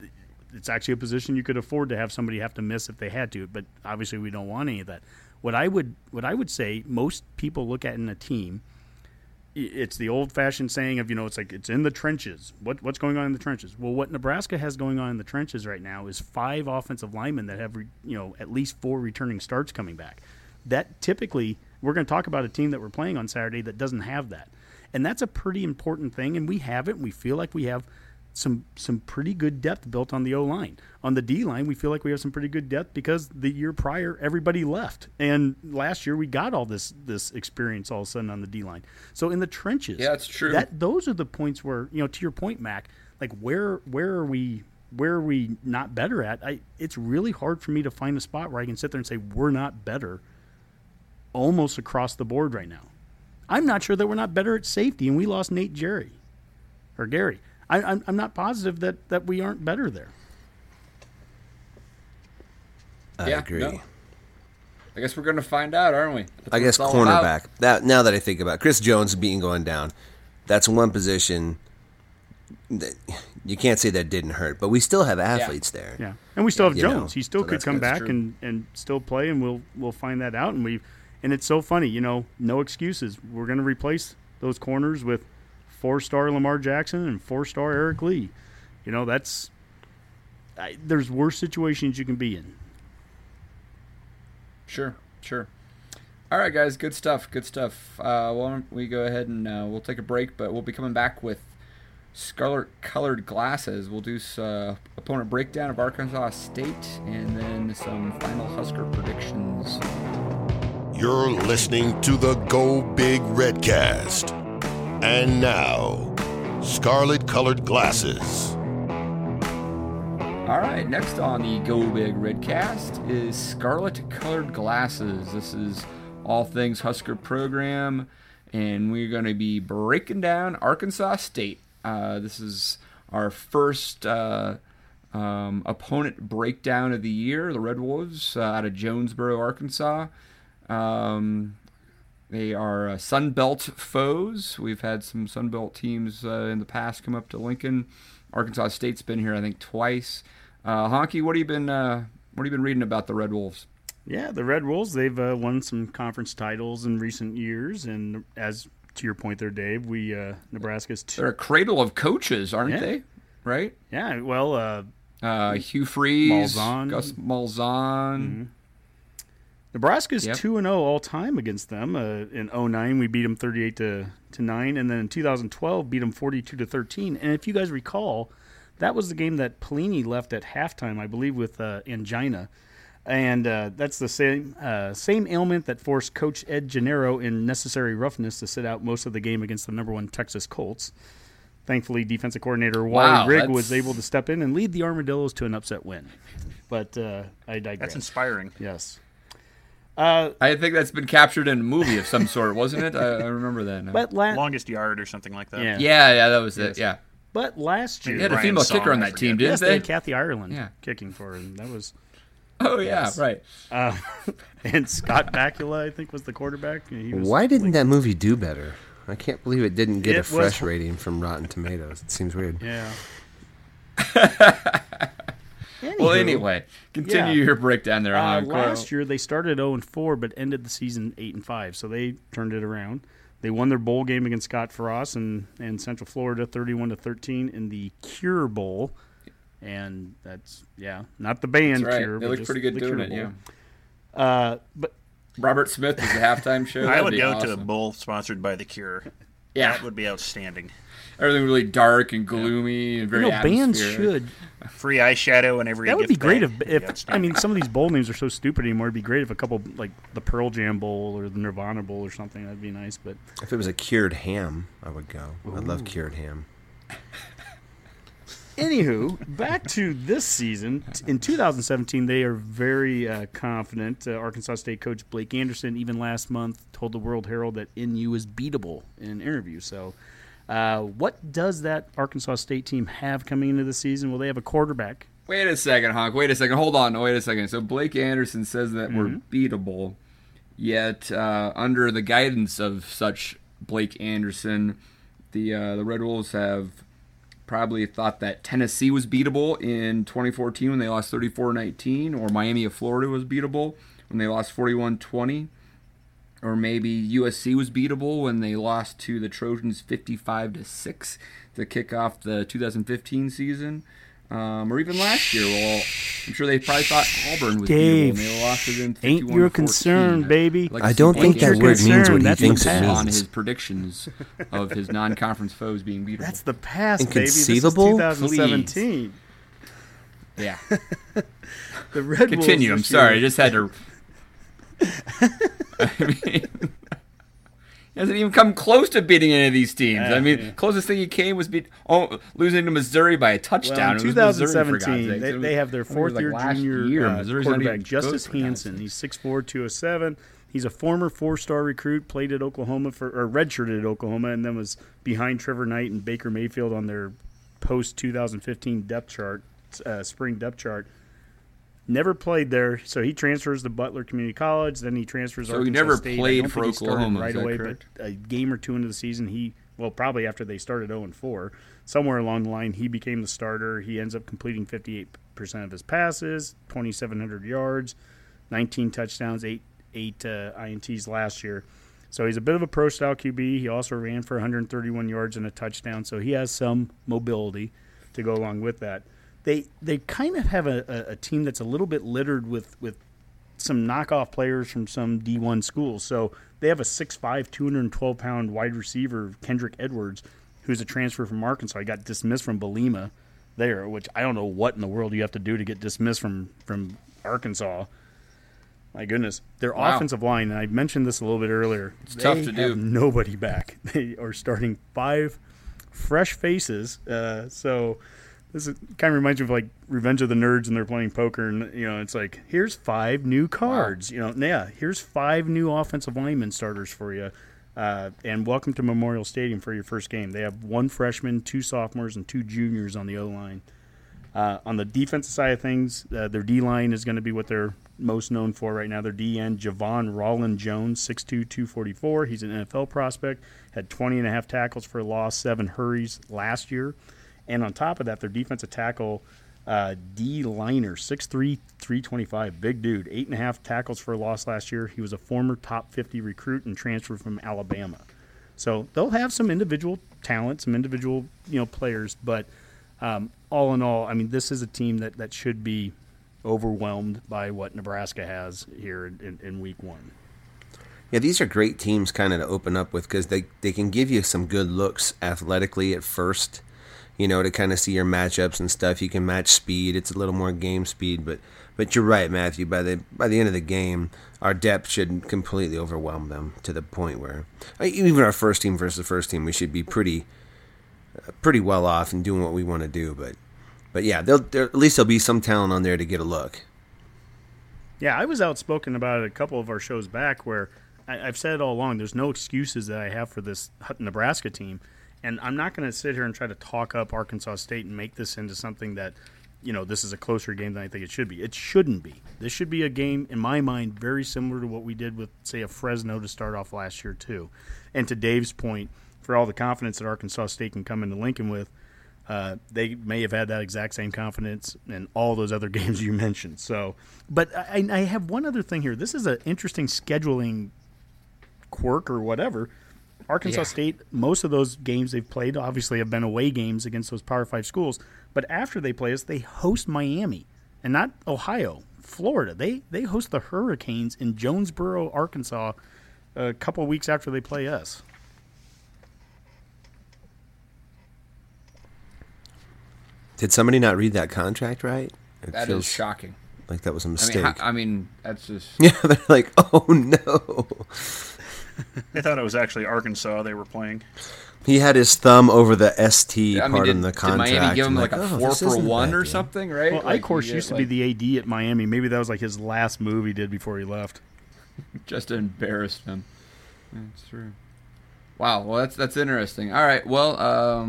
it's actually a position you could afford to have somebody have to miss if they had to. But obviously, we don't want any of that. What I would say, most people look at in a team, it's the old-fashioned saying of, you know, it's like it's in the trenches. What's going on in the trenches? Well, what Nebraska has going on in the trenches right now is 5 offensive linemen that have, you know, at least 4 returning starts coming back. That typically. We're going to talk about a team that we're playing on Saturday that doesn't have that. And that's a pretty important thing, and we have it. We feel like we have some pretty good depth built on the O-line. On the D-line, we feel like we have some pretty good depth because the year prior, everybody left. And last year, we got all this experience all of a sudden on the D-line. So in the trenches. Yeah, that's true. Those are the points where, you know, to your point, Mac, like where are we not better at? It's really hard for me to find a spot where I can sit there and say we're not better almost across the board right now. I'm not sure that we're not better at safety, and we lost Nate Jerry or Gary. I'm not positive that we aren't better there. I agree. No. I guess we're going to find out, aren't we? I guess cornerback. That now that I think about it, Chris Jones being going down, that's one position that you can't say that didn't hurt, but we still have athletes there. Yeah, and we still have Jones. He still could come back and still play, and we'll find that out. And it's so funny, you know, no excuses. We're going to replace those corners with 4-star Lamar Jackson and 4-star Eric Lee. You know, there's worse situations you can be in. Sure. All right, guys, good stuff. Why don't we go ahead and we'll take a break, but we'll be coming back with Scarlet-Colored Glasses. We'll do opponent breakdown of Arkansas State and then some final Husker predictions. You're listening to the Go Big Redcast. And now, Scarlet-Colored Glasses. All right, next on the Go Big Redcast is Scarlet-Colored Glasses. This is all things Husker program, and we're going to be breaking down Arkansas State. This is our first opponent breakdown of the year, the Red Wolves out of Jonesboro, Arkansas. They are Sunbelt foes. We've had some Sunbelt teams in the past come up to Lincoln. Arkansas State's been here, I think, twice. Honky, what have you been reading about the Red Wolves? Yeah, the Red Wolves, they've won some conference titles in recent years, and as to your point there, Dave, we Nebraska's they're a cradle of coaches, aren't they? Right? Yeah. Well, Hugh Freeze, Malzahn. Gus Malzahn. Nebraska's 2-0 all time against them. In 2009, we beat them 38-9, and then in 2012, beat them 42-13. And if you guys recall, that was the game that Pelini left at halftime, I believe, with angina. And that's the same ailment that forced Coach Ed Gennaro in necessary roughness to sit out most of the game against the No. 1 Texas Colts. Thankfully, defensive coordinator Wally Rigg was able to step in and lead the Armadillos to an upset win. But I digress. That's inspiring. Yes. I think that's been captured in a movie of some sort, wasn't it? I remember that. No. But Longest Yard or something like that. Yeah, that was it. Yeah. But last year, they had a female kicker on that team, didn't they? Yes, they had Kathy Ireland kicking for them. That was. Oh, yeah, right. And Scott Bakula, I think, was the quarterback. Why didn't that movie do better? I can't believe it didn't get a fresh rating from Rotten Tomatoes. It seems weird. Yeah. Well, anyway, continue your breakdown there. Last year, they started 0-4, but ended the season 8-5, so they turned it around. They won their bowl game against Scott Frost and Central Florida 31-13 in the Cure Bowl. And that's, not the band Cure. They look pretty good doing it, yeah. But Robert Smith is the halftime show. I would go to a bowl sponsored by The Cure. Yeah. That would be outstanding. Everything really dark and gloomy and very bands should. Free eyeshadow and everything. That would be great if I mean, some of these bowl names are so stupid anymore. It'd be great if a couple, like the Pearl Jam Bowl or the Nirvana Bowl or something. That'd be nice. But if it was a cured ham, I would go. Ooh. I love cured ham. Anywho, back to this season. In 2017, they are very confident. Arkansas State coach Blake Anderson, even last month, told the World Herald that NU is beatable in an interview. So what does that Arkansas State team have coming into the season? Well, they have a quarterback. Wait a second, Honk. Wait a second. Hold on. Wait a second. So Blake Anderson says that we're beatable, yet under the guidance of such Blake Anderson, the Red Wolves have probably thought that Tennessee was beatable in 2014 when they lost 34-19, or Miami of Florida was beatable when they lost 41-20, or maybe USC was beatable when they lost to the Trojans 55-6 to kick off the 2015 season, or even last year. Well, I'm sure they probably thought Auburn was beatable when they lost to them 51-14. Ain't your concern, baby. I don't think that word means what he thinks it means. On his predictions of his non-conference foes being beatable. That's the past, inconceivable? Baby. This is 2017. Please. Yeah. The Red Continue. Wolves I'm sorry. I just had to. I mean, he hasn't even come close to beating any of these teams. I mean, closest thing he came was losing to Missouri by a touchdown. Well, in 2017, they have their fourth-year junior quarterback, Justice Hansen. He's 6'4", 207. He's a former four-star recruit, played at Oklahoma or redshirted at Oklahoma, and then was behind Trevor Knight and Baker Mayfield on their post-2015 depth chart, spring depth chart. Never played there, so he transfers to Butler Community College. Then he transfers Arkansas State. So he never played for Oklahoma, right away, correct? But a game or two into the season, probably after they started 0-4, somewhere along the line, he became the starter. He ends up completing 58% of his passes, 2,700 yards, 19 touchdowns, eight INTs last year. So he's a bit of a pro-style QB. He also ran for 131 yards and a touchdown, so he has some mobility to go along with that. They kind of have a team that's a little bit littered with some knockoff players from some D1 schools. So they have a 6'5", 212-pound wide receiver, Kendrick Edwards, who's a transfer from Arkansas. He got dismissed from Belima there, which I don't know what in the world you have to do to get dismissed from Arkansas. My goodness. Their offensive line, and I mentioned this a little bit earlier, it's tough to do. They have nobody back. They are starting five fresh faces, so – this kind of reminds me of like Revenge of the Nerds, and they're playing poker, and it's like, here's five new cards. Wow. Here's five new offensive linemen starters for you, and welcome to Memorial Stadium for your first game. They have one freshman, two sophomores, and two juniors on the O line. On the defensive side of things, their D line is going to be what they're most known for right now. Their DN, Javon Rollin Jones, 6'2", 244. He's an NFL prospect. Had 20.5 tackles for a loss, 7 hurries last year. And on top of that, their defensive tackle, D-liner, 6'3", 325, big dude, 8.5 tackles for a loss last year. He was a former top 50 recruit and transferred from Alabama. So they'll have some individual talent, some individual players, but all in all, I mean, this is a team that should be overwhelmed by what Nebraska has here in week one. Yeah, these are great teams kind of to open up with because they can give you some good looks athletically at first, you know, to kind of see your matchups and stuff. You can match speed. It's a little more game speed, but you're right, Matthew. By the end of the game, our depth should completely overwhelm them to the point where even our first team versus the first team, we should be pretty well off and doing what we want to do. But yeah, at least there'll be some talent on there to get a look. Yeah, I was outspoken about it a couple of our shows back where I've said it all along. There's no excuses that I have for this Nebraska team. And I'm not going to sit here and try to talk up Arkansas State and make this into something that, you know, this is a closer game than I think it should be. It shouldn't be. This should be a game, in my mind, very similar to what we did with, say, a Fresno to start off last year too. And to Dave's point, for all the confidence that Arkansas State can come into Lincoln with, they may have had that exact same confidence in all those other games you mentioned. So, but I have one other thing here. This is an interesting scheduling quirk or whatever. Arkansas State, most of those games they've played obviously have been away games against those Power 5 schools, but after they play us, they host Miami, and not Ohio, Florida. They host the Hurricanes in Jonesboro, Arkansas, a couple weeks after they play us. Did somebody not read that contract right? That feels is shocking. Like that was a mistake. I mean that's just... Yeah, they're like, oh no. They thought it was actually Arkansas they were playing. He had his thumb over the ST part in the contract. Did Miami give him like a 4-for-1 or something, right? Well, like, Icorse used to be the AD at Miami. Maybe that was like his last move he did before he left. Just embarrassed him. That's true. Wow, well, that's interesting. All right, well,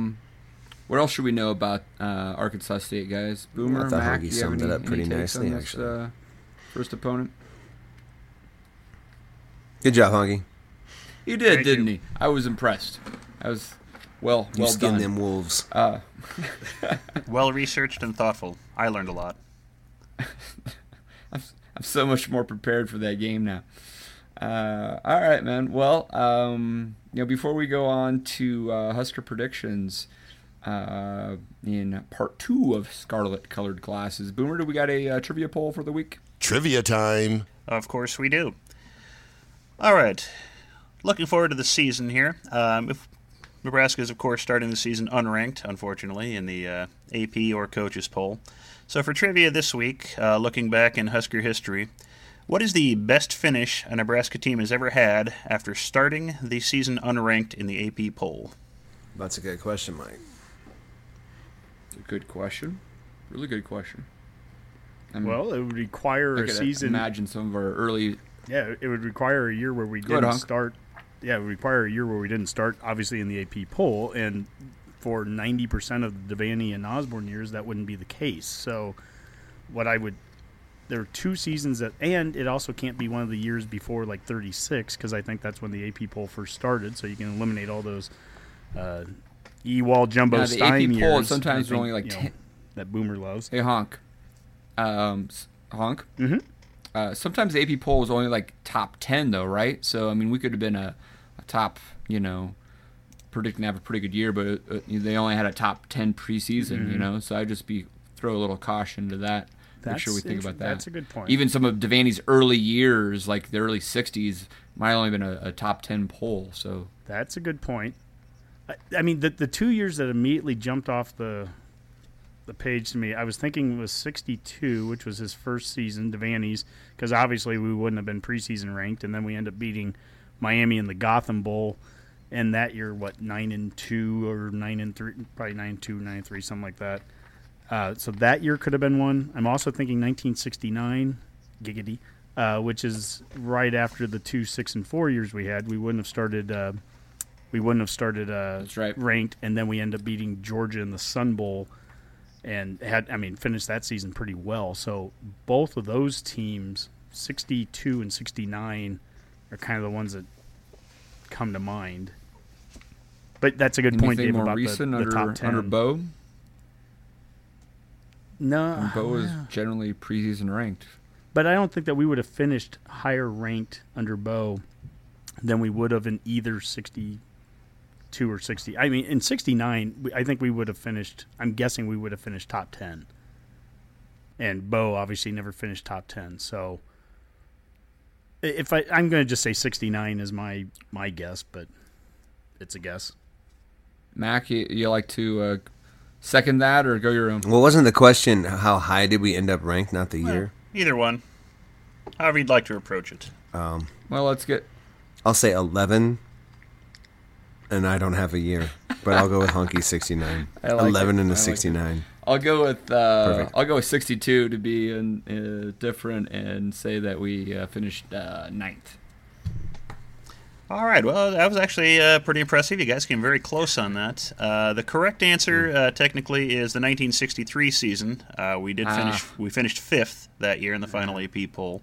what else should we know about Arkansas State, guys? Boomer, Mac, you summed it up pretty nicely, actually. First opponent. Good job, Honky. You did, didn't he? I was impressed. I was well done. You skinned them wolves. Well-researched and thoughtful. I learned a lot. I'm so much more prepared for that game now. All right, man. Well, you know, before we go on to Husker predictions in part 2 of Scarlet-Colored Glasses, Boomer, do we got a trivia poll for the week? Trivia time. Of course we do. All right, looking forward to the season here. Nebraska is, of course, starting the season unranked, unfortunately, in the AP or coaches poll. So for trivia this week, looking back in Husker history, what is the best finish a Nebraska team has ever had after starting the season unranked in the AP poll? That's a good question, Mike. It's a good question. Really good question. Well, it would require a season. Imagine some of our early... Yeah, it would require a year where we didn't start. Yeah, it would require a year where we didn't start, obviously, in the AP poll. And for 90% of the Devaney and Osborne years, that wouldn't be the case. So what I would – there are 2 seasons that – and it also can't be one of the years before, like, 36, because I think that's when the AP poll first started. So you can eliminate all those Ewald, Jumbo, now, Stein years. The AP poll is sometimes only, like, 10. That Boomer loves. Hey, Honk. Honk? Mm-hmm. Sometimes the AP poll was only like top 10, though, right? So, I mean, we could have been a top, you know, predicting to have a pretty good year, but they only had a top 10 preseason, you know? So I'd just throw a little caution to that. Make sure we think about that. That's a good point. Even some of Devaney's early years, like the early 60s, might have only been a top 10 poll. So that's a good point. I mean, the 2 years that immediately jumped off the page to me, I was thinking it was 62, which was his first season, Devaney's, because obviously we wouldn't have been preseason ranked, and then we end up beating Miami in the Gotham Bowl, and that year, 9-2 or 9-3, probably 9-2, 9-3, something like that. So that year could have been one. I'm also thinking 1969, giggity, which is right after the 2, 6, and 4 years we had. We wouldn't have started. We wouldn't have started ranked, and then we end up beating Georgia in the Sun Bowl. And finished that season pretty well. So both of those teams, 62 and 69, are kind of the ones that come to mind. But that's a good point, Dave, about the top 10. Under Bo? No. Bo is generally preseason ranked. But I don't think that we would have finished higher ranked under Bo than we would have in either 62 or 60. I mean, in 69, I think we would have finished. I'm guessing we would have finished top 10. and Bo obviously never finished top 10. So if I'm going to just say 69 is my guess, but it's a guess. Mac, you like to second that or go your own? Well, wasn't the question how high did we end up ranked, not the year? Either one. However you'd like to approach it. I'll say 11, and I don't have a year, but I'll go with Honky 69. I like 11 it. And a 69. It. I'll go with 62 to be different and say that we finished ninth. All right. Well, that was actually pretty impressive. You guys came very close on that. The correct answer technically is the 1963 season. We finished fifth that year in the final AP poll.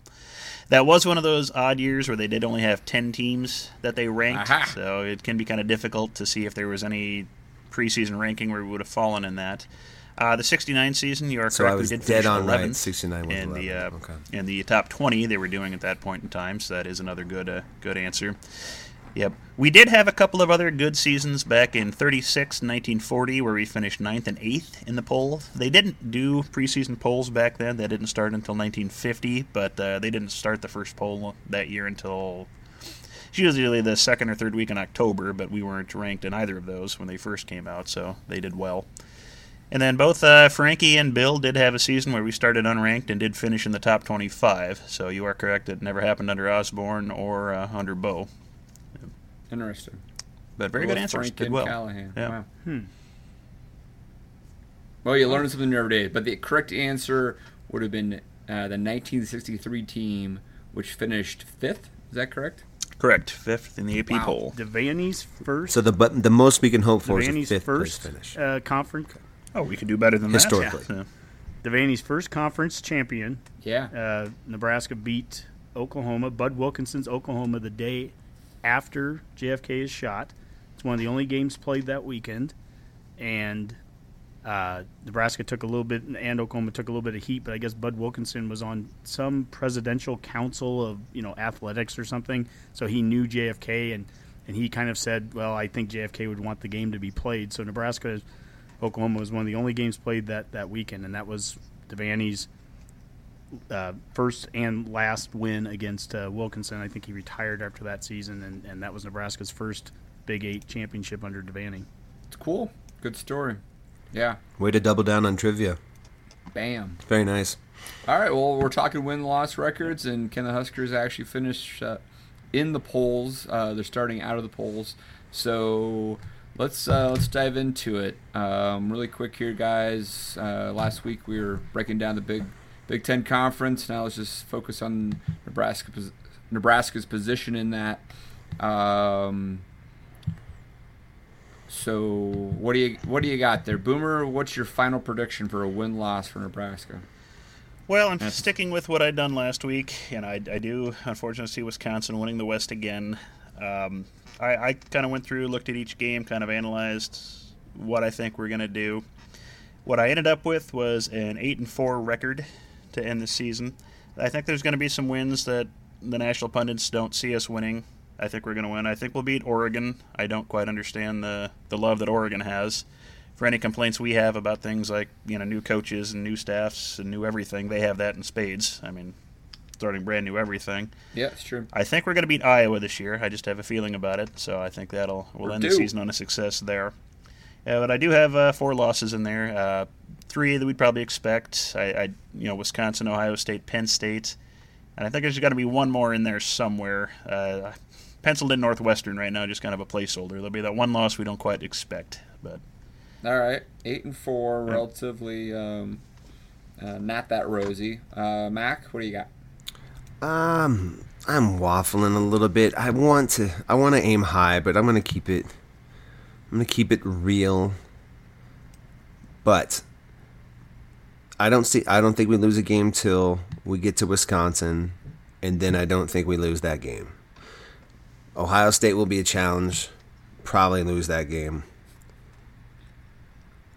That was one of those odd years where they did only have 10 teams that they ranked, so it can be kind of difficult to see if there was any preseason ranking where we would have fallen in that. The 69 season, you are correct. So I was dead on 11th, right. 69 was 11th. In the top 20 they were doing at that point in time, so that is another good answer. Yep. We did have a couple of other good seasons back in 36 and 1940 where we finished 9th and 8th in the poll. They didn't do preseason polls back then. That didn't start until 1950, but they didn't start the first poll that year until usually the second or third week in October, but we weren't ranked in either of those when they first came out, so they did well. And then both Frankie and Bill did have a season where we started unranked and did finish in the top 25, so you are correct. It never happened under Osborne or under Bo. Interesting. But very good answers. Frank did well. Callahan. Yeah. Wow. Well, you learn something every day. But the correct answer would have been the 1963 team, which finished fifth. Is that correct? Correct. Fifth in the AP poll. Devaney's first. So the most we can hope for Devaney's is a fifth first place finish. Conference. Oh, we could do better than historically. That. Devaney's first conference champion. Yeah. Nebraska beat Oklahoma. Bud Wilkinson's Oklahoma the day after JFK is shot. It's one of the only games played that weekend, and Nebraska took a little bit, and Oklahoma took a little bit of heat, but I guess Bud Wilkinson was on some presidential council of athletics or something, so he knew JFK, and he kind of said, well, I think JFK would want the game to be played, so Nebraska, Oklahoma was one of the only games played that weekend, and that was Devaney's first and last win against Wilkinson. I think he retired after that season, and that was Nebraska's first Big 8 championship under Devaney. It's cool. Good story. Yeah. Way to double down on trivia. Bam. Very nice. All right, well, we're talking win-loss records, and can the Huskers actually finish in the polls? They're starting out of the polls. So let's dive into it. Really quick here, guys. Last week we were breaking down the Big Ten Conference. Now let's just focus on Nebraska's position in that. So what do you got there, Boomer? What's your final prediction for a win-loss for Nebraska? Well, I'm sticking with what I'd done last week, and I do unfortunately see Wisconsin winning the West again. I kind of went through, looked at each game, kind of analyzed what I think we're going to do. What I ended up with was an 8-4 record to end the season. I think there's going to be some wins that the national pundits don't see us winning. I think we're going to win. I think we'll beat Oregon. I don't quite understand the love that Oregon has. For any complaints we have about things like new coaches and new staffs and new everything, they have that in spades. I mean, starting brand new everything. Yeah, it's true. I think we're going to beat Iowa this year. I just have a feeling about it, so I think we'll end the season on a success there. Yeah, but I do have 4 losses in there. 3 that we'd probably expect. Wisconsin, Ohio State, Penn State, and I think there's got to be one more in there somewhere. Penciled in Northwestern right now, just kind of a placeholder. There'll be that one loss we don't quite expect. But all right, 8-4, relatively not that rosy. Mac, what do you got? I'm waffling a little bit. I want to aim high, but I'm going to keep it real, but I don't think we lose a game till we get to Wisconsin, and then I don't think we lose that game. Ohio State will be a challenge, probably lose that game.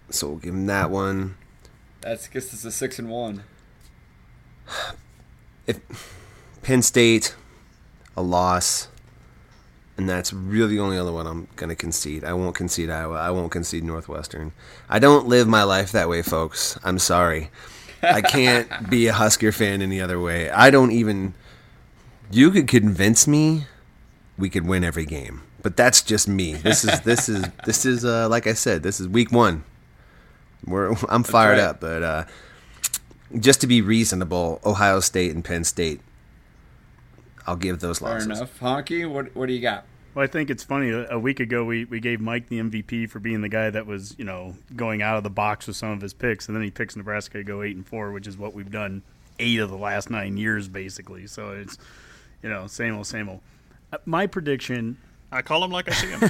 So we'll give them that one. That's, I guess it's a 6-1. If Penn State, a loss. And that's really the only other one I'm going to concede. I won't concede Iowa. I won't concede Northwestern. I don't live my life that way, folks. I'm sorry. I can't be a Husker fan any other way. I don't even... You could convince me we could win every game, but that's just me. This is like I said, this is week one. I'm fired up, but just to be reasonable, Ohio State and Penn State, I'll give those losses. Fair enough. Honky, what do you got? Well, I think it's funny. A week ago, we gave Mike the MVP for being the guy that was, going out of the box with some of his picks, and then he picks Nebraska to go 8-4, which is what we've done 8 of the last 9 years, basically. So it's, same old, same old. My prediction. I call him like I see him.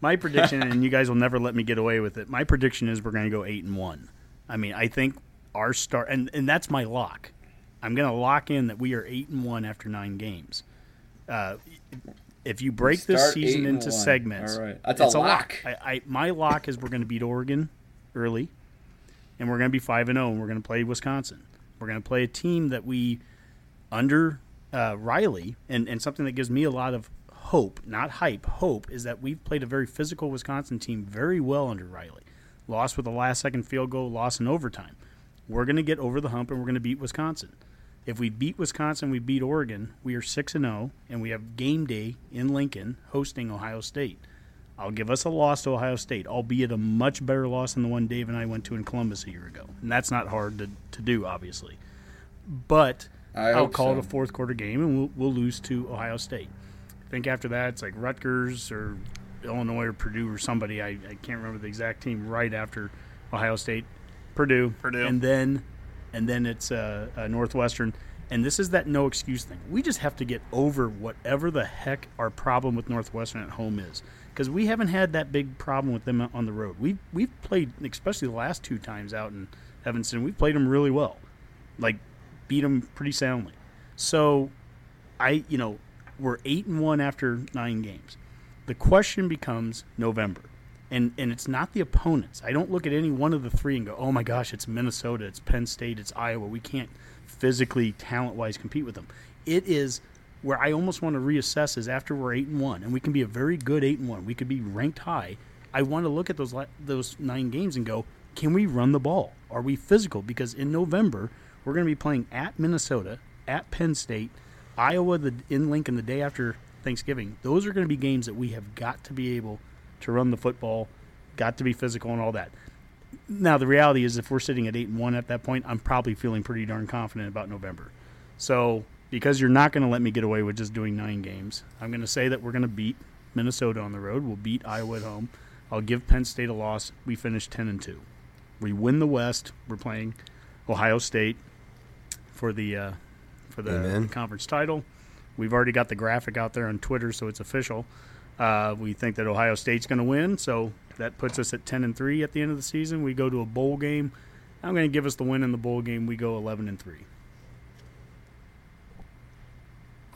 My prediction, and you guys will never let me get away with it. My prediction is we're going to go 8-1. I mean, I think our start, and that's my lock. I'm going to lock in that we are 8-1 after 9 games. If you break this season into segments, all right. That's a lock. My lock is we're going to beat Oregon early, and we're going to be 5-0, and we're going to play Wisconsin. We're going to play a team that we, under Riley, and something that gives me a lot of hope, not hype, hope, is that we've played a very physical Wisconsin team very well under Riley. Lost with a last-second field goal, lost in overtime. We're going to get over the hump, and we're going to beat Wisconsin. If we beat Wisconsin, we beat Oregon, we are 6-0, and we have game day in Lincoln hosting Ohio State. I'll give us a loss to Ohio State, albeit a much better loss than the one Dave and I went to in Columbus a year ago. And that's not hard to do, obviously. But I'll call it a fourth-quarter game, and we'll lose to Ohio State. I think after that it's like Rutgers or Illinois or Purdue or somebody. I can't remember the exact team right after Ohio State. Purdue. And then it's Northwestern. And this is that no excuse thing. We just have to get over whatever the heck our problem with Northwestern at home is, because we haven't had that big problem with them on the road. We've played, especially the last 2 times out in Evanston, we've played them really well, like beat them pretty soundly. So we're 8-1 after 9 games. The question becomes November. And it's not the opponents. I don't look at any one of the 3 and go, oh, my gosh, it's Minnesota, it's Penn State, it's Iowa. We can't physically, talent-wise, compete with them. It is where I almost want to reassess is after we're 8-1, and we can be a very good 8-1. We could be ranked high. I want to look at those 9 games and go, can we run the ball? Are we physical? Because in November, we're going to be playing at Minnesota, at Penn State, Iowa in Lincoln the day after Thanksgiving. Those are going to be games that we have got to be able to run the football, got to be physical and all that. Now, the reality is if we're sitting at 8-1 at that point, I'm probably feeling pretty darn confident about November. So because you're not going to let me get away with just doing 9 games, I'm going to say that we're going to beat Minnesota on the road. We'll beat Iowa at home. I'll give Penn State a loss. We finish 10-2. We win the West. We're playing Ohio State for the conference title. We've already got the graphic out there on Twitter, so it's official. We think that Ohio State's going to win, so that puts us at 10-3 at the end of the season. We go to a bowl game. I'm going to give us the win in the bowl game. We go 11-3.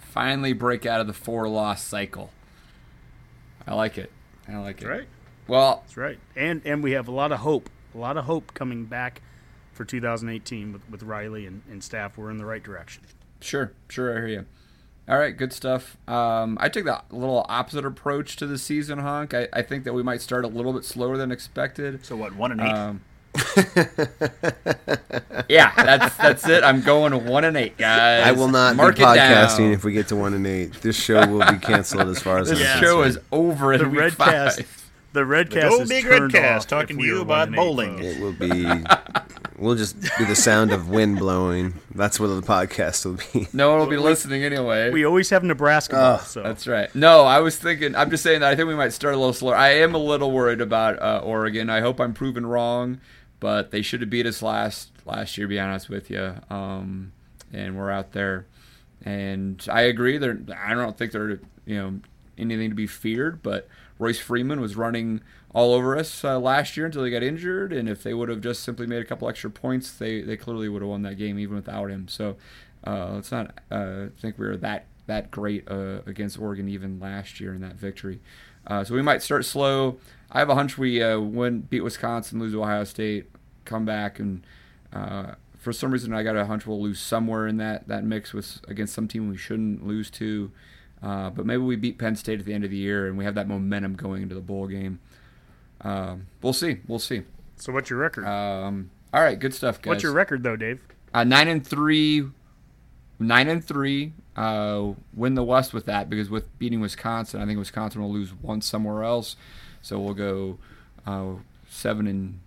Finally break out of the 4-loss cycle. I like it. That's right. Well, that's right. And we have a lot of hope coming back for 2018 with Riley and staff. We're in the right direction. Sure, I hear you. All right, good stuff. I took the little opposite approach to the season, Honk. I think that we might start a little bit slower than expected. So what, 1-8? Yeah, that's it. I'm going 1-8, guys. I will not be podcasting if we get to 1-8. This show will be canceled as far as this show is over in week 5. The Redcast is turned off. Talking to you about bowling. It will be... We'll just do the sound of wind blowing. That's where the podcast will be. No one will be listening anyway. We always have Nebraska. Oh, so. That's right. No, I was thinking, I'm just saying that I think we might start a little slower. I am a little worried about Oregon. I hope I'm proven wrong, but they should have beat us last year, to be honest with you. And we're out there. And I agree. I don't think they're anything to be feared, but Royce Freeman was running all over us last year until he got injured, and if they would have just simply made a couple extra points, they clearly would have won that game even without him. So let's not think we were that great against Oregon even last year in that victory. So we might start slow. I have a hunch we beat Wisconsin, lose to Ohio State, come back, and for some reason I got a hunch we'll lose somewhere in that mix with against some team we shouldn't lose to. But maybe we beat Penn State at the end of the year and we have that momentum going into the bowl game. We'll see. So what's your record? All right, good stuff, guys. What's your record though, Dave? 9-3. Win the West with that, because with beating Wisconsin, I think Wisconsin will lose one somewhere else. So we'll go 7-2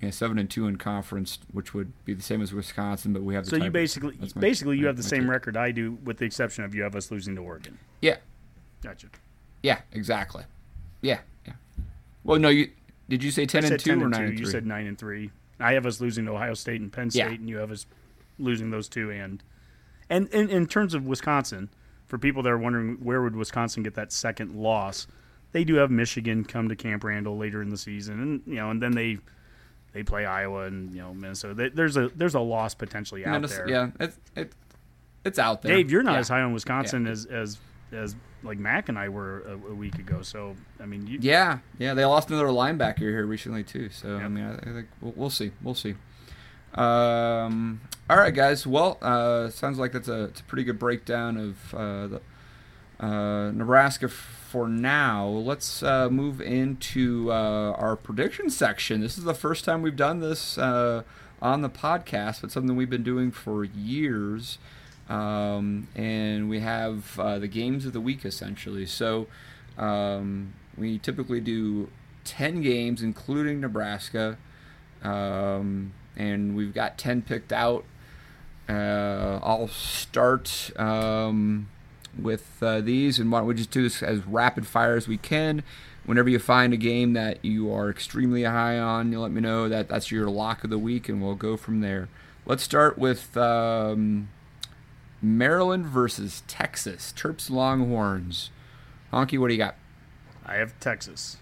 in conference, which would be the same as Wisconsin, but we have the so you basically you have the same record I do, with the exception of you have us losing to Oregon. Yeah. Gotcha. Yeah, exactly. Yeah. Well, no, did you say 10-2 or 9-3? You said 9-3. I have us losing to Ohio State and Penn State, and you have us losing those two. And in terms of Wisconsin, for people that are wondering where would Wisconsin get that second loss, they do have Michigan come to Camp Randall later in the season, and then they play Iowa and Minnesota. There's a loss potentially out there. Yeah, it's out there. Dave, you're not as high on Wisconsin as like Mac and I were a week ago. So I mean, they lost another linebacker here recently too. So I mean, I think we'll see. All right, guys. Well, sounds like that's a pretty good breakdown of the Nebraska for now. Let's move into our prediction section. This is the first time we've done this on the podcast, but something we've been doing for years. And we have the games of the week, essentially. So we typically do 10 games, including Nebraska, and we've got 10 picked out. I'll start with these, and why don't we just do this as rapid fire as we can. Whenever you find a game that you are extremely high on, you let me know that that's your lock of the week, and we'll go from there. Let's start with Maryland versus Texas, Terps Longhorns. Honky, what do you got? I have Texas.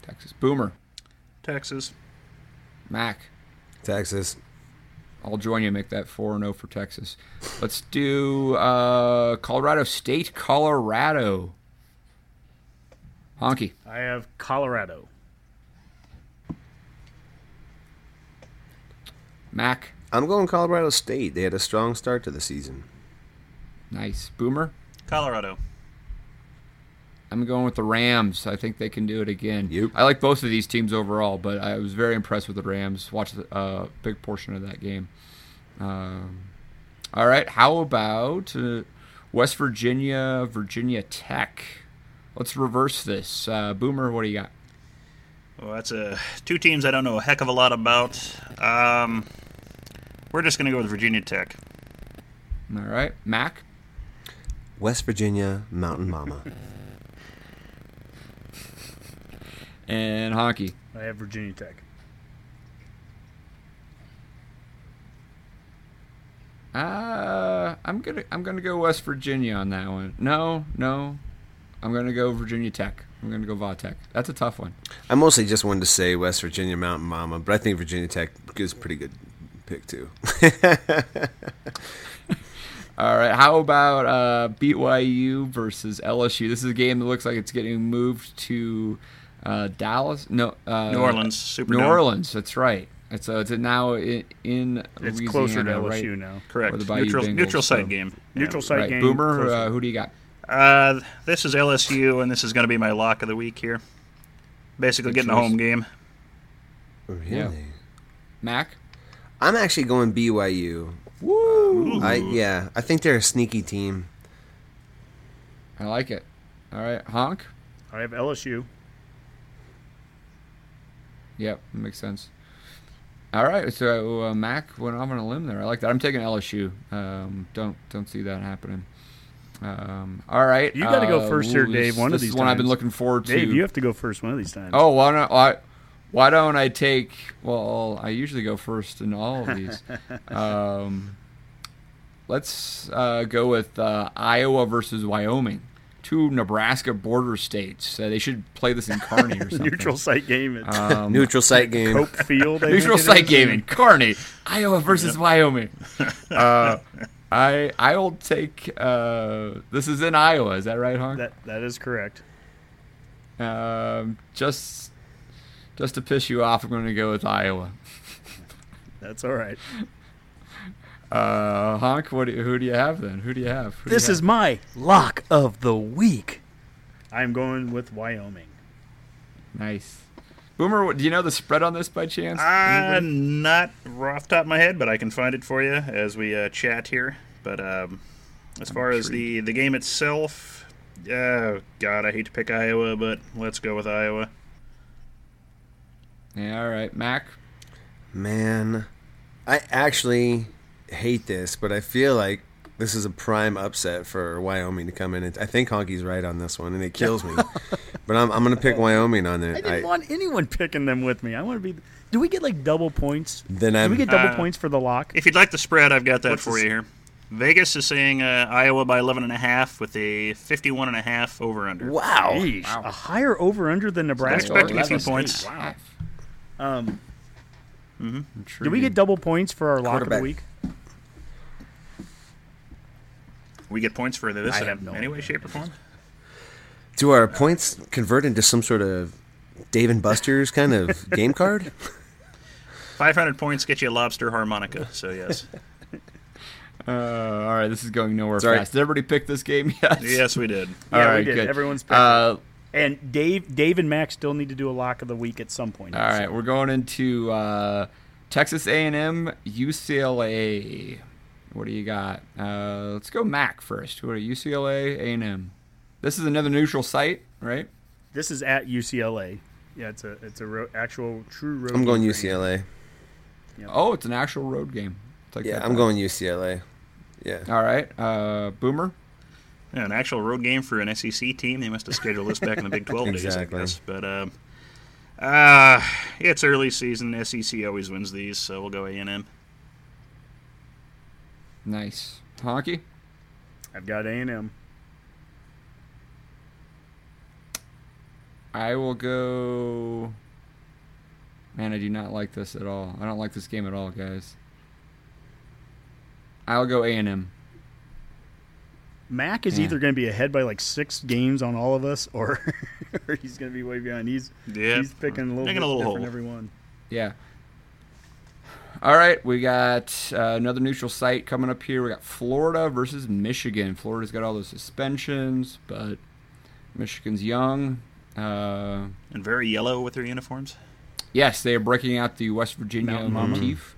Texas. Boomer. Texas. Mac. Texas. I'll join you and make that 4-0 for Texas. Let's do Colorado State, Colorado. Honky. I have Colorado. Mac. I'm going Colorado State. They had a strong start to the season. Nice. Boomer? Colorado. I'm going with the Rams. I think they can do it again. Yep. I like both of these teams overall, but I was very impressed with the Rams. Watched a big portion of that game. All right. How about West Virginia, Virginia Tech? Let's reverse this. Boomer, what do you got? Well, that's two teams I don't know a heck of a lot about. We're just going to go with Virginia Tech. All right. Mac? West Virginia, Mountain Mama. And Honky? I have Virginia Tech. I'm gonna go West Virginia on that one. No. I'm going to go Virginia Tech. I'm going to go Va-Tech. That's a tough one. I mostly just wanted to say West Virginia, Mountain Mama, but I think Virginia Tech is a pretty good pick, too. All right, how about BYU versus LSU? This is a game that looks like it's getting moved to Dallas. No, New Orleans. Superdome. New Orleans, that's right. It's now in Louisiana. It's closer to LSU right? now. Correct. Neutral site game. Neutral site game. Boomer, who do you got? This is LSU, and this is going to be my lock of the week here. Basically getting a home game. Really? Yeah. Mac? I'm actually going BYU. Woo! I think they're a sneaky team. I like it. All right, Honk? I have LSU. Yep, that makes sense. All right, so Mac went off on a limb there. I like that. I'm taking LSU. Don't see that happening. All right. You got to go first here, Dave, one of these times. This is one I've been looking forward to. Dave, you have to go first one of these times. Oh, why don't I I usually go first in all of these. Let's go with Iowa versus Wyoming, two Nebraska border states. They should play this in Kearney or something. Neutral site game. Neutral site game. Cope Field. Neutral site game in Kearney. Iowa versus Wyoming. I will take this is in Iowa, is that right, Honk? That is correct. Just to piss you off, I'm going to go with Iowa. That's all right. Honk, who do you have then? Who do you have? This is my lock of the week. I'm going with Wyoming. Nice. Boomer, do you know the spread on this by chance? Not off the top of my head, but I can find it for you as we chat here. But as far as the game itself, oh, God, I hate to pick Iowa, but let's go with Iowa. Yeah, all right. Mac? Man, I actually hate this, but I feel like this is a prime upset for Wyoming to come in. I think Honky's right on this one, and it kills me. But I'm going to pick Wyoming on it. I didn't want anyone picking them with me. I want to be. Do we get like double points? Do we get double points for the lock? If you'd like the spread, I've got that for you here. Vegas is saying Iowa by 11.5 with a 51.5 over/under. Wow. Jeez, wow, a higher over/under than Nebraska. I'm expecting a few points. Wow. Mm-hmm. Do we get double points for our lock of the week? We get points for this in any way, shape, or form? Do our points convert into some sort of Dave and Buster's kind of game card? 500 points get you a lobster harmonica, so yes. All right, this is going nowhere fast. Did everybody pick this game yet? Yes, we did. All right, we did. Good. Everyone's picked it. And Dave and Mac still need to do a lock of the week at some point. All right, we're going into Texas A&M, UCLA. What do you got? Let's go Mac first. What are UCLA, A&M? This is another neutral site, right? This is at UCLA. Yeah, it's an actual true road game. I'm going UCLA. Yep. Oh, it's an actual road game. I'm going UCLA. Yeah. All right. Boomer? Yeah, an actual road game for an SEC team. They must have scheduled this back in the Big 12 exactly. days, I guess. But it's early season. SEC always wins these, so we'll go A&M. Nice. Honky? I've got A&M. I will go... Man, I do not like this at all. I don't like this game at all, guys. I'll go A&M. Mac is either going to be ahead by like 6 games on all of us, or, or he's going to be way behind. He's picking a little different hole. Everyone. Yeah. All right, we got another neutral site coming up here. We got Florida versus Michigan. Florida's got all those suspensions, but Michigan's young. And very yellow with their uniforms. Yes, they are breaking out the West Virginia motif.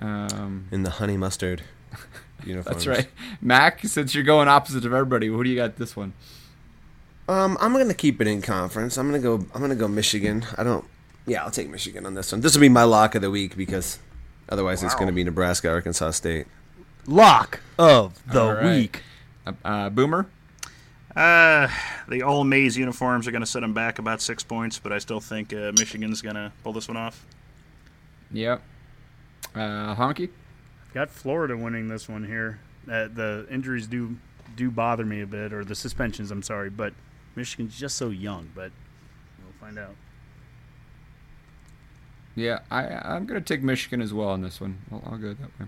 In the honey mustard uniforms. That's right. Mac, since you're going opposite of everybody, who do you got this one? I'm going to keep it in conference. I'm going to go Michigan. I'll take Michigan on this one. This will be my lock of the week because... Otherwise, it's going to be Nebraska, Arkansas State. Lock of the week. Boomer? The all maize uniforms are going to set them back about 6 points, but I still think Michigan's going to pull this one off. Yep. Honky? I've got Florida winning this one here. The injuries do bother me a bit, or the suspensions, I'm sorry, but Michigan's just so young, but we'll find out. Yeah, I'm going to take Michigan as well on this one. I'll go that way.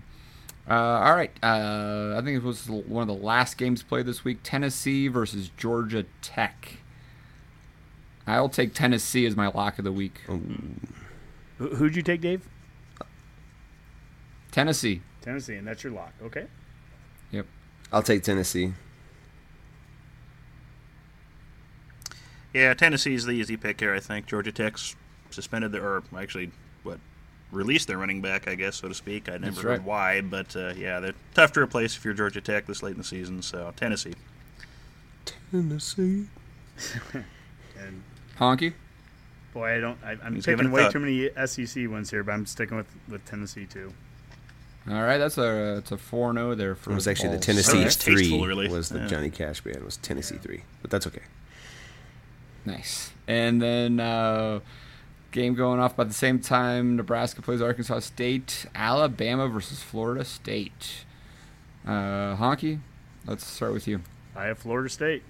All right. I think it was one of the last games played this week, Tennessee versus Georgia Tech. I'll take Tennessee as my lock of the week. Who'd you take, Dave? Tennessee. Tennessee, and that's your lock. Okay. Yep. I'll take Tennessee. Yeah, Tennessee's the easy pick here, I think. Georgia Tech's suspended released their running back, I guess, so to speak. I never heard why, but they're tough to replace if you're Georgia Tech this late in the season. So Tennessee. And Honky. Boy, I'm taking way too many SEC ones here, but I'm sticking with Tennessee too. All right, that's a 4-0 there for. It was actually the Tennessee 3. Tasteful, really. Was the Johnny Cash band was Tennessee 3, but that's okay. Nice, and then. Game going off by the same time. Nebraska plays Arkansas State. Alabama versus Florida State. Honky, let's start with you. I have Florida State.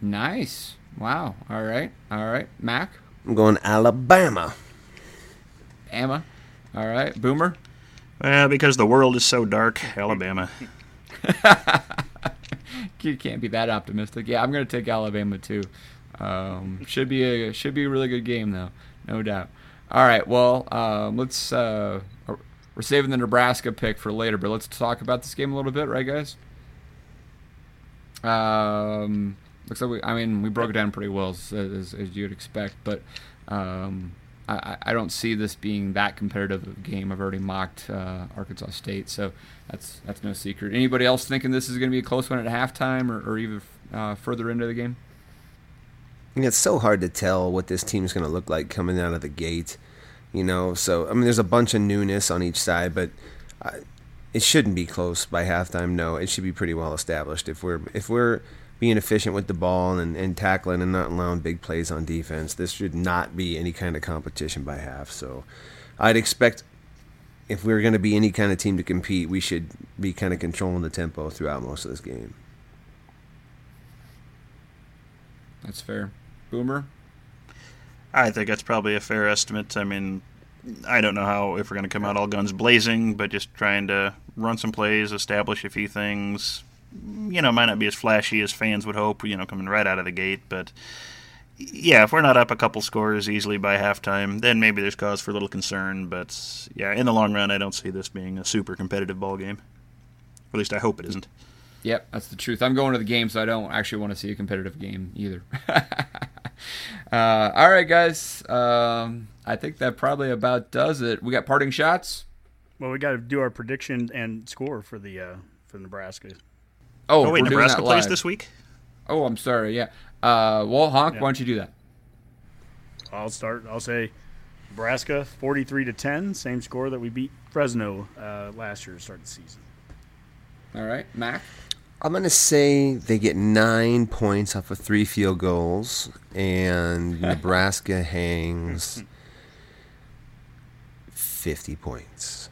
Nice. Wow. All right. Mac? I'm going Alabama. Alabama. All right. Boomer? Well, because the world is so dark, Alabama. You can't be that optimistic. Yeah, I'm going to take Alabama, too. Should be a really good game though, no doubt. All right, well, let's we're saving the Nebraska pick for later, but let's talk about this game a little bit, right, guys? Looks like we broke it down pretty well as you'd expect, but I don't see this being that competitive of a game. I've already mocked Arkansas State, so that's no secret. Anybody else thinking this is going to be a close one at halftime or even further into the game? I mean, it's so hard to tell what this team's going to look like coming out of the gate, you know. So, I mean, there's a bunch of newness on each side, but it shouldn't be close by halftime. No, it should be pretty well established. If we're being efficient with the ball and tackling and not allowing big plays on defense, this should not be any kind of competition by half. So, I'd expect if we're going to be any kind of team to compete, we should be kind of controlling the tempo throughout most of this game. That's fair. Boomer? I think that's probably a fair estimate. I mean, I don't know if we're going to come out all guns blazing, but just trying to run some plays, establish a few things. You know, might not be as flashy as fans would hope, you know, coming right out of the gate. But, yeah, if we're not up a couple scores easily by halftime, then maybe there's cause for a little concern. But, yeah, in the long run, I don't see this being a super competitive ball game. At least I hope it isn't. Yep, that's the truth. I'm going to the game, so I don't actually want to see a competitive game either. All right, guys. I think that probably about does it. We got parting shots? Well, we got to do our prediction and score for Nebraska. Oh wait, Nebraska plays this week? Oh, I'm sorry, yeah. Well, Honk, why don't you do that? I'll start. I'll say Nebraska 43-10, same score that we beat Fresno last year to start the season. All right, Mac? I'm going to say they get 9 points off of 3 field goals, and Nebraska hangs 50 points.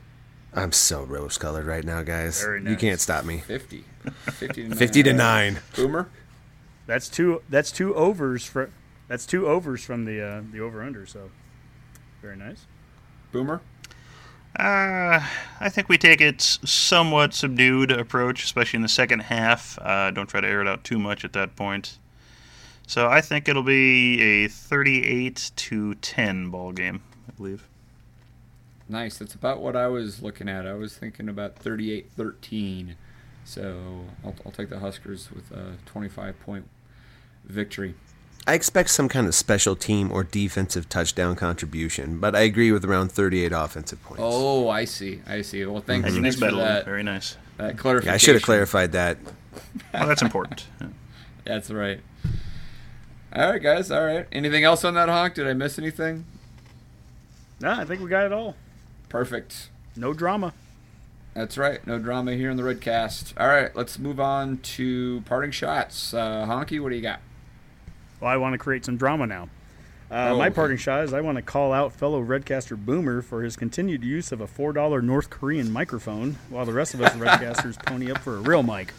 I'm so rose-colored right now, guys. Very nice. You can't stop me. 50. 50-9. Boomer? That's two overs from the over-under, so very nice. Boomer? I think we take its somewhat subdued approach, especially in the second half. Don't try to air it out too much at that point. So I think it'll be a 38-10 ball game, I believe. Nice. That's about what I was looking at. I was thinking about 38-13. So I'll take the Huskers with a 25-point victory. I expect some kind of special team or defensive touchdown contribution, but I agree with around 38 offensive points. Oh, I see. Well, thanks for that. Very nice. That clarification. Yeah, I should have clarified that. Well, that's important. That's right. All right, guys. All right. Anything else on that, Honk? Did I miss anything? No, I think we got it all. Perfect. No drama. That's right. No drama here in the Redcast. All right, let's move on to parting shots. Honky, what do you got? Well, I want to create some drama now. My parting shot is I want to call out fellow Redcaster Boomer for his continued use of a $4 North Korean microphone while the rest of us Redcasters pony up for a real mic.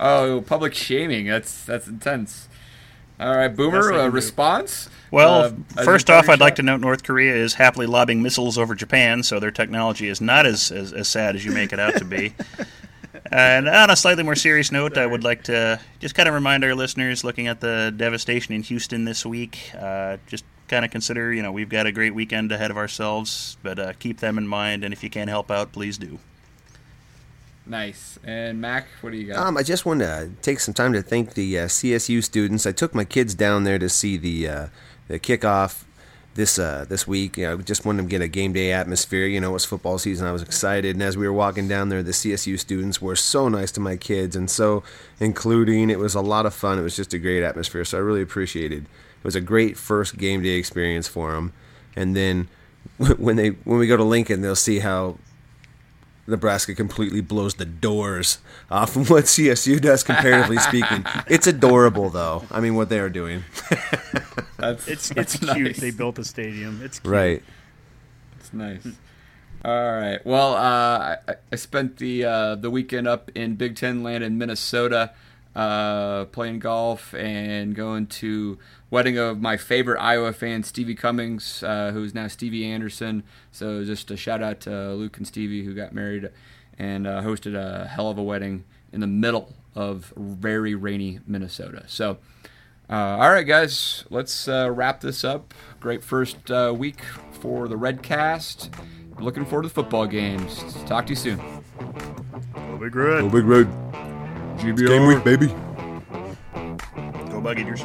Oh, public shaming. That's intense. All right, Boomer, response? Well, first off, I'd like to note North Korea is happily lobbing missiles over Japan, so their technology is not as sad as you make it out to be. And on a slightly more serious note, I would like to just kind of remind our listeners, looking at the devastation in Houston this week, just kind of consider, you know, we've got a great weekend ahead of ourselves, but keep them in mind, and if you can help out, please do. Nice. And Mac, what do you got? I just wanted to take some time to thank the CSU students. I took my kids down there to see the kickoff this week. You know, I just wanted to get a game day atmosphere. You know, it was football season. I was excited, and as we were walking down there, the CSU students were so nice to my kids and so including. It was a lot of fun. It was just a great atmosphere, so I really appreciated it. It was a great first game day experience for them. And then when we go to Lincoln, they'll see how Nebraska completely blows the doors off of what CSU does, comparatively speaking. It's adorable, though. I mean, what they are doing. It's nice. Cute. They built a stadium. It's cute. Right. It's nice. All right. Well, I spent the weekend up in Big Ten land in Minnesota playing golf and going to wedding of my favorite Iowa fan, Stevie Cummings, who is now Stevie Anderson. So just a shout-out to Luke and Stevie, who got married and hosted a hell of a wedding in the middle of very rainy Minnesota. So, all right, guys, let's wrap this up. Great first week for the Redcast. Looking forward to the football games. Talk to you soon. Go Big Red. Go Big Red. GBR. It's game week, baby. Go Buccaneers.